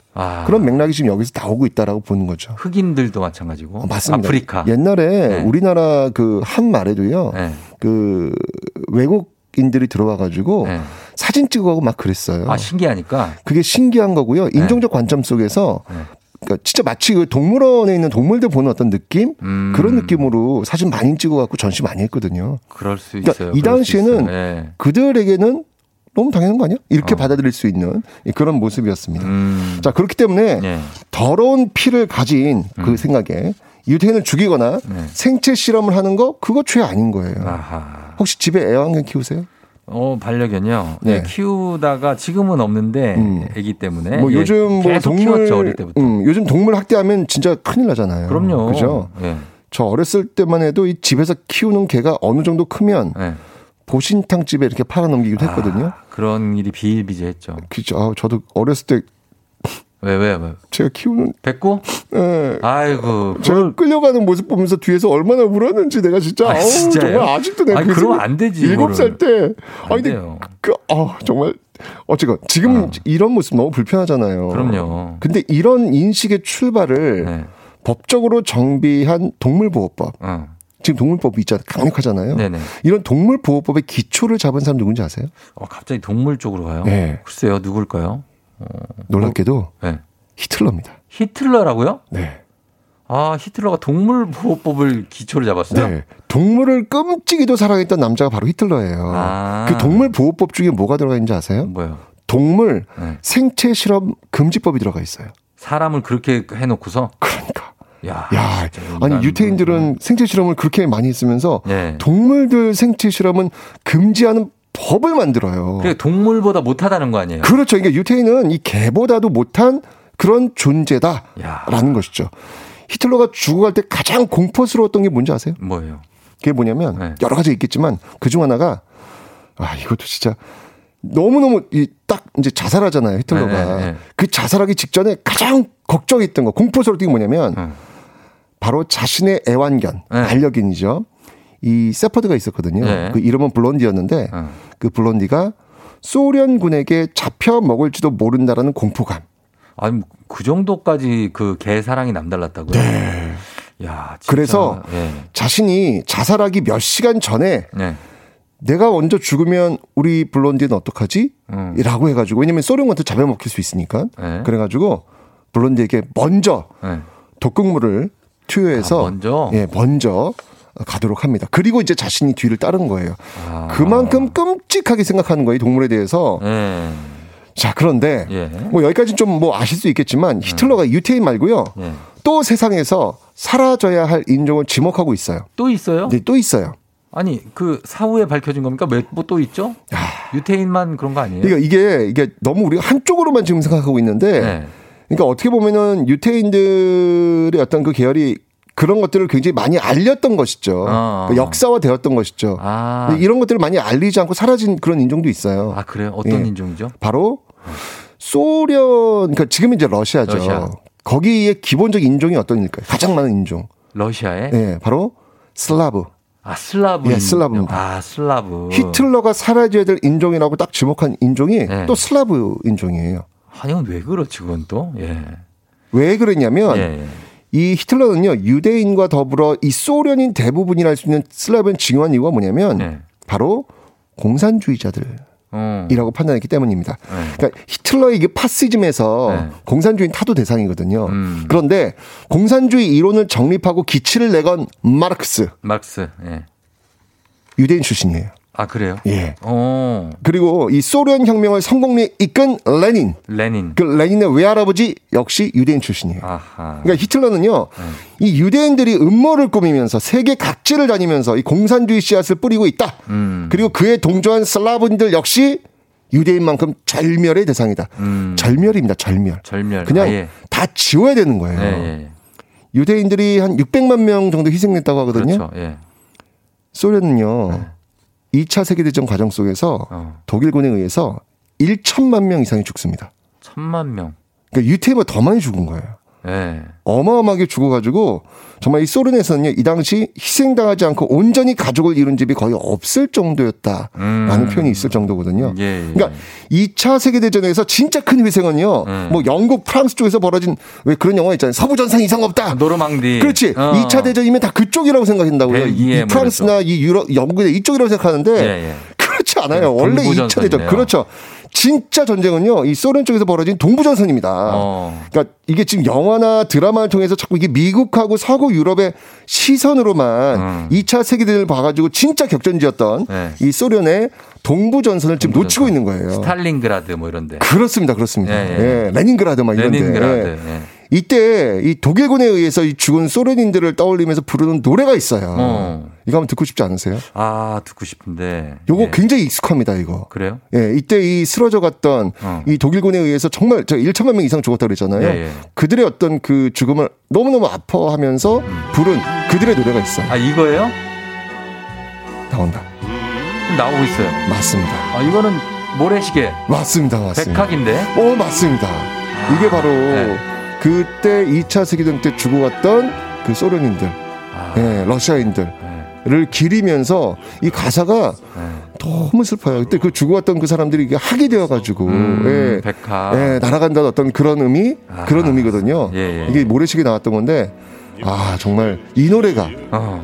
그런 맥락이 지금 여기서 나오고 있다라고 보는 거죠. 흑인들도 마찬가지고. 맞습니다. 아프리카. 옛날에 우리나라 그 한 말에도요 그 외국 인들이 들어와가지고 사진 찍어가고 막 그랬어요. 아, 신기하니까. 그게 신기한 거고요. 인종적 관점 속에서 그러니까 진짜 마치 그 동물원에 있는 동물들 보는 어떤 느낌 그런 느낌으로 사진 많이 찍어갖고 전시 많이 했거든요. 그럴 수 있어요. 그러니까 이 당시에는 그들에게는 너무 당연한 거 아니야? 이렇게 받아들일 수 있는 그런 모습이었습니다. 자, 그렇기 때문에 더러운 피를 가진 그 생각에 유태인을 죽이거나 생체 실험을 하는 거 그거 죄 아닌 거예요. 아하. 혹시 집에 애완견 키우세요? 반려견이요. 네. 키우다가 지금은 없는데 아기 때문에. 뭐 요즘 계속 키웠죠, 어릴 때부터. 요즘 동물 학대하면 진짜 큰일 나잖아요. 그럼요. 그죠? 네. 저 어렸을 때만 해도 이 집에서 키우는 개가 어느 정도 크면 보신탕 집에 이렇게 팔아넘기기도 했거든요. 그런 일이 비일비재했죠. 그죠. 저도 어렸을 때. 왜? 제가 키우는. 뱉고? 네. 아이고. 제가 끌려가는 모습 보면서 뒤에서 얼마나 울었는지 내가 진짜. 정말 아직도 내가. 그러면 안 되지. 7살 때. 정말. 어쨌건 지금 이런 모습 너무 불편하잖아요. 그럼요. 근데 이런 인식의 출발을 법적으로 정비한 동물보호법. 지금 동물법이 있잖아요. 강력하잖아요. 네네. 이런 동물보호법의 기초를 잡은 사람 누군지 아세요? 갑자기 동물 쪽으로 가요? 네. 글쎄요. 누굴까요? 놀랍게도 히틀러입니다. 히틀러라고요? 네. 아, 히틀러가 동물보호법을 기초를 잡았어요? 네. 동물을 끔찍이도 사랑했던 남자가 바로 히틀러예요. 그 동물보호법 중에 뭐가 들어가 있는지 아세요? 뭐요? 동물 생체실험 금지법이 들어가 있어요. 사람을 그렇게 해놓고서? 그러니까. 야, 아니 유태인들은 생체실험을 그렇게 많이 했으면서 동물들 생체실험은 금지하는 법을 만들어요. 그게 동물보다 못하다는 거 아니에요? 그렇죠. 그러니까 유태인은 이 개보다도 못한 그런 존재다라는 것이죠. 히틀러가 죽어갈 때 가장 공포스러웠던 게 뭔지 아세요? 뭐예요? 그게 뭐냐면 여러 가지 있겠지만 그중 하나가 이것도 진짜 너무너무 딱 이제 자살하잖아요. 히틀러가. 그 자살하기 직전에 가장 걱정했던 거 공포스러웠던 게 뭐냐면 바로 자신의 애완견 반려견이죠. 이 세퍼드가 있었거든요. 그 이름은 블론디였는데 그 블론디가 소련군에게 잡혀 먹을지도 모른다라는 공포감. 아니 그 정도까지 그 개 사랑이 남달랐다고요? 네. 야, 진짜. 그래서 예. 자신이 자살하기 몇 시간 전에 예. 내가 먼저 죽으면 우리 블론디는 어떡하지? 라고 해가지고 왜냐면 소련한테 잡아먹힐 수 있으니까 예. 그래가지고 블론디에게 먼저 예. 독극물을 투여해서 먼저 가도록 합니다. 그리고 이제 자신이 뒤를 따른 거예요. 아. 그만큼 끔찍하게 생각하는 거예요. 이 동물에 대해서. 자, 그런데 예. 뭐 여기까지는 좀 뭐 아실 수 있겠지만 히틀러가 유태인 말고요. 또 세상에서 사라져야 할 인종을 지목하고 있어요. 또 있어요? 네, 또 있어요. 아니, 그 사후에 밝혀진 겁니까? 뭐 또 있죠? 아. 유태인만 그런 거 아니에요? 그러니까 이게 너무 우리가 한쪽으로만 지금 생각하고 있는데 네. 그러니까 어떻게 보면은 유태인들의 어떤 그 계열이 그런 것들을 굉장히 많이 알렸던 것이죠. 그러니까 역사화되었던 것이죠. 아. 이런 것들을 많이 알리지 않고 사라진 그런 인종도 있어요. 아, 그래요? 어떤 예. 인종이죠? 바로 소련, 그러니까 지금 이제 러시아죠. 러시아. 거기에 기본적인 인종이 어떤 일까요? 가장 많은 인종. 러시아에? 예, 바로 슬라브. 아, 슬라브. 예, 슬라브입니다. 아, 슬라브. 히틀러가 사라져야 될 인종이라고 딱 지목한 인종이 예. 또 슬라브 인종이에요. 아니, 왜 그렇지, 그건 또? 예. 왜 그랬냐면, 예. 이 히틀러는요, 유대인과 더불어 이 소련인 대부분이라 할 수 있는 슬라브인 증오한 이유가 뭐냐면, 네. 바로 공산주의자들이라고 판단했기 때문입니다. 네. 그러니까 히틀러의 파시즘에서 네. 공산주의는 타도 대상이거든요. 그런데 공산주의 이론을 정립하고 기치를 내건 마르크스. 마르크스, 예. 유대인 출신이에요. 아, 그래요? 예. 오. 그리고 이 소련 혁명을 성공리에 이끈 레닌. 레닌. 그 레닌의 외할아버지 역시 유대인 출신이에요. 아하. 그러니까 히틀러는요, 이 유대인들이 음모를 꾸미면서 세계 각지를 다니면서 이 공산주의 씨앗을 뿌리고 있다. 그리고 그에 동조한 슬라브인들 역시 유대인만큼 절멸의 대상이다. 절멸입니다, 절멸. 절멸. 그냥 아, 예. 다 지워야 되는 거예요. 예, 예. 유대인들이 한 600만 명 정도 희생됐다고 하거든요. 그렇죠. 예. 소련은요, 예. 2차 세계대전 과정 속에서 독일군에 의해서 1천만 명 이상이 죽습니다. 1,000만 명. 그러니까 유태인보다 더 많이 죽은 거예요. 네. 어마어마하게 죽어가지고 정말 이 소련에서는요, 이 당시 희생당하지 않고 온전히 가족을 이룬 집이 거의 없을 정도였다라는 표현이 있을 정도거든요. 예, 예. 그러니까 2차 세계대전에서 진짜 큰 희생은요, 뭐 영국, 프랑스 쪽에서 벌어진 왜 그런 영화 있잖아요. 서부전선 이상 없다. 노르망디. 그렇지. 2차 대전이면 다 그쪽이라고 생각한다고요. 이 프랑스나 이 유럽, 영국의 이쪽이라고 생각하는데 예, 예. 그렇지 않아요. 예, 원래 2차 대전. 그렇죠. 진짜 전쟁은요, 이 소련 쪽에서 벌어진 동부전선입니다. 그러니까 이게 지금 영화나 드라마를 통해서 자꾸 이게 미국하고 서구 유럽의 시선으로만 2차 세계대전을 봐가지고 진짜 격전지였던 네. 이 소련의 동부전선을 지금 놓치고 있는 거예요. 스탈린그라드 뭐 이런데. 그렇습니다, 그렇습니다. 예, 예. 예, 레닌그라드 막 이런데. 레닌그라드. 예. 이때 이 독일군에 의해서 이 죽은 소련인들을 떠올리면서 부르는 노래가 있어요. 이거 한번 듣고 싶지 않으세요? 아, 듣고 싶은데. 요거 예. 굉장히 익숙합니다, 이거. 그래요? 예, 이때 이 쓰러져 갔던 이 독일군에 의해서 정말 저 1천만 명 이상 죽었다고 그랬잖아요. 예, 예. 그들의 어떤 그 죽음을 너무너무 아파하면서 부른 그들의 노래가 있어요. 아, 이거예요? 나온다. 나오고 있어요. 맞습니다. 아, 이거는 모래시계. 맞습니다, 맞습니다. 백학인데? 오, 맞습니다. 아, 이게 바로. 네. 그때 2차 세계대전 때 죽어갔던 그 소련인들, 아, 예, 러시아인들을 기리면서 이 가사가 너무 슬퍼요. 그때 그 죽어갔던 그 사람들이 이게 학이 되어가지고 예, 백화, 예, 날아간다는 어떤 그런 의미, 아, 그런 의미거든요. 예, 예. 이게 모래시계 나왔던 건데, 아, 정말 이 노래가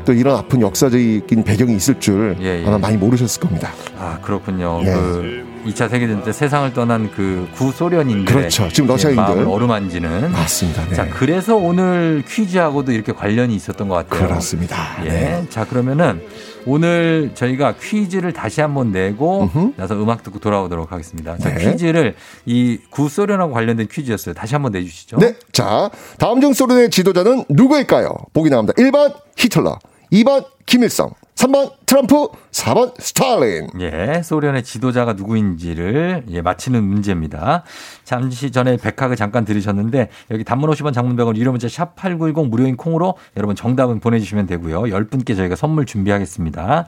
또 이런 아픈 역사적인 배경이 있을 줄 예, 예. 아마 많이 모르셨을 겁니다. 아, 그렇군요. 예. 그 2차 세계대전 때 세상을 떠난 그 구소련인들의 그렇죠. 지금 러시아인들 마음을 어루만지는 맞습니다. 네. 자, 그래서 오늘 퀴즈하고도 이렇게 관련이 있었던 것 같아요. 그렇습니다. 예. 네. 자, 그러면은 오늘 저희가 퀴즈를 다시 한번 내고 나서 음악 듣고 돌아오도록 하겠습니다. 자, 네. 퀴즈를 이 구소련하고 관련된 퀴즈였어요. 다시 한번 내주시죠. 네. 자, 다음 중 소련의 지도자는 누구일까요? 보기 나옵니다. 1번 히틀러, 2번 김일성, 3번 트럼프, 4번 스탈린. 예, 소련의 지도자가 누구인지를 예, 맞히는 문제입니다. 잠시 전에 백학을 잠깐 들으셨는데 여기 단문 50원, 장문 100원, 유료 문자 샵 8910 무료인 콩으로 여러분 정답은 보내주시면 되고요. 10분께 저희가 선물 준비하겠습니다.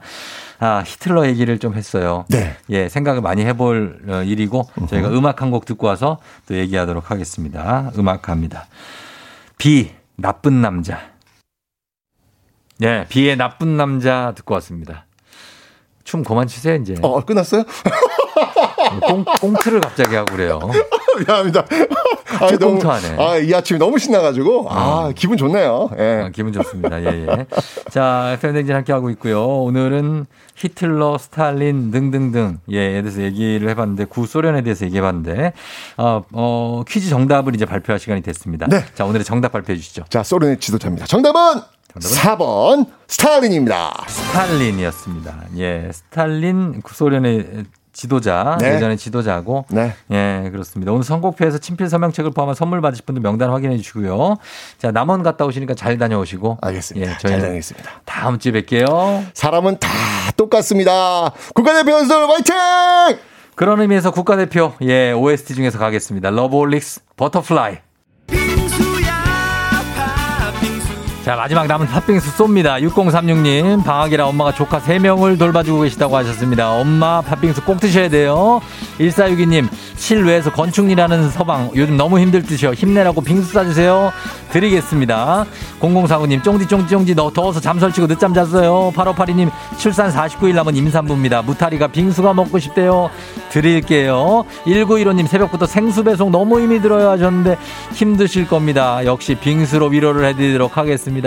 아, 히틀러 얘기를 좀 했어요. 네. 예, 생각을 많이 해볼 일이고 저희가 음악 한 곡 듣고 와서 또 얘기하도록 하겠습니다. 음악 갑니다. 비, 나쁜 남자. 네, 비의 나쁜 남자 듣고 왔습니다. 춤 그만 추세요, 이제. 끝났어요? 꽁트를 갑자기 하고 그래요. 미안합니다. 최공토하네. 아, 이 아침이 너무 신나가지고, 아, 기분 좋네요. 예. 아, 기분 좋습니다. 예, 예. 자, FM댕진 함께하고 있고요. 오늘은 히틀러, 스탈린 등등등, 예, 대해서 얘기를 해봤는데, 구소련에 대해서 얘기해봤는데, 퀴즈 정답을 이제 발표할 시간이 됐습니다. 네. 자, 오늘의 정답 발표해 주시죠. 자, 소련의 지도자입니다. 정답은 4번, 스탈린입니다. 스탈린이었습니다. 예, 스탈린, 구소련의 지도자, 네. 예전의 지도자고, 네. 예, 그렇습니다. 오늘 선곡표에서 친필 서명책을 포함한 선물 받으실 분들 명단 확인해 주시고요. 자, 남원 갔다 오시니까 잘 다녀오시고. 알겠습니다. 예, 잘 다녀오겠습니다. 다음 주에 뵐게요. 사람은 다 똑같습니다. 국가대표 연설 화이팅! 그런 의미에서 국가대표, 예, OST 중에서 가겠습니다. 러브홀릭스 버터플라이. 자, 마지막 남은 팥빙수 쏩니다. 6036님, 방학이라 엄마가 조카 3명을 돌봐주고 계시다고 하셨습니다. 엄마 팥빙수 꼭 드셔야 돼요. 1462님, 실외에서 건축일하는 서방, 요즘 너무 힘들 듯이요. 힘내라고 빙수 싸주세요. 드리겠습니다. 0045님, 쫑지쫑지쫑지, 너 더워서 잠 설치고 늦잠 잤어요. 8582님, 출산 49일 남은 임산부입니다. 무타리가 빙수가 먹고 싶대요. 드릴게요. 1915님, 새벽부터 생수 배송 너무 힘이 들어요 하셨는데 힘드실 겁니다. 역시 빙수로 위로를 해드리도록 하겠습니다.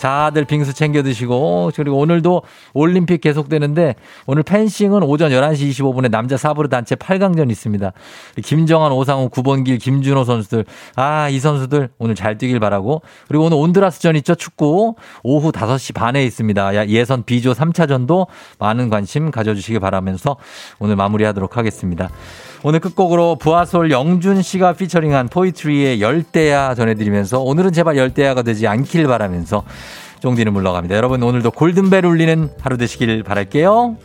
다들 빙수 챙겨 드시고, 그리고 오늘도 올림픽 계속되는데 오늘 펜싱은 오전 11시 25분에 남자 사브르 단체 8강전 있습니다. 김정환, 오상우, 구본길, 김준호 선수들, 아, 이 선수들 오늘 잘 뛰길 바라고. 그리고 오늘 온드라스전 있죠, 축구. 오후 5시 반에 있습니다. 예선 B조 3차전도 많은 관심 가져주시기 바라면서 오늘 마무리하도록 하겠습니다. 오늘 끝곡으로 부하솔 영준 씨가 피처링한 포이트리의 열대야 전해드리면서 오늘은 제발 열대야가 되지 않길 바라면서 쫑디는 물러갑니다. 여러분, 오늘도 골든벨 울리는 하루 되시길 바랄게요.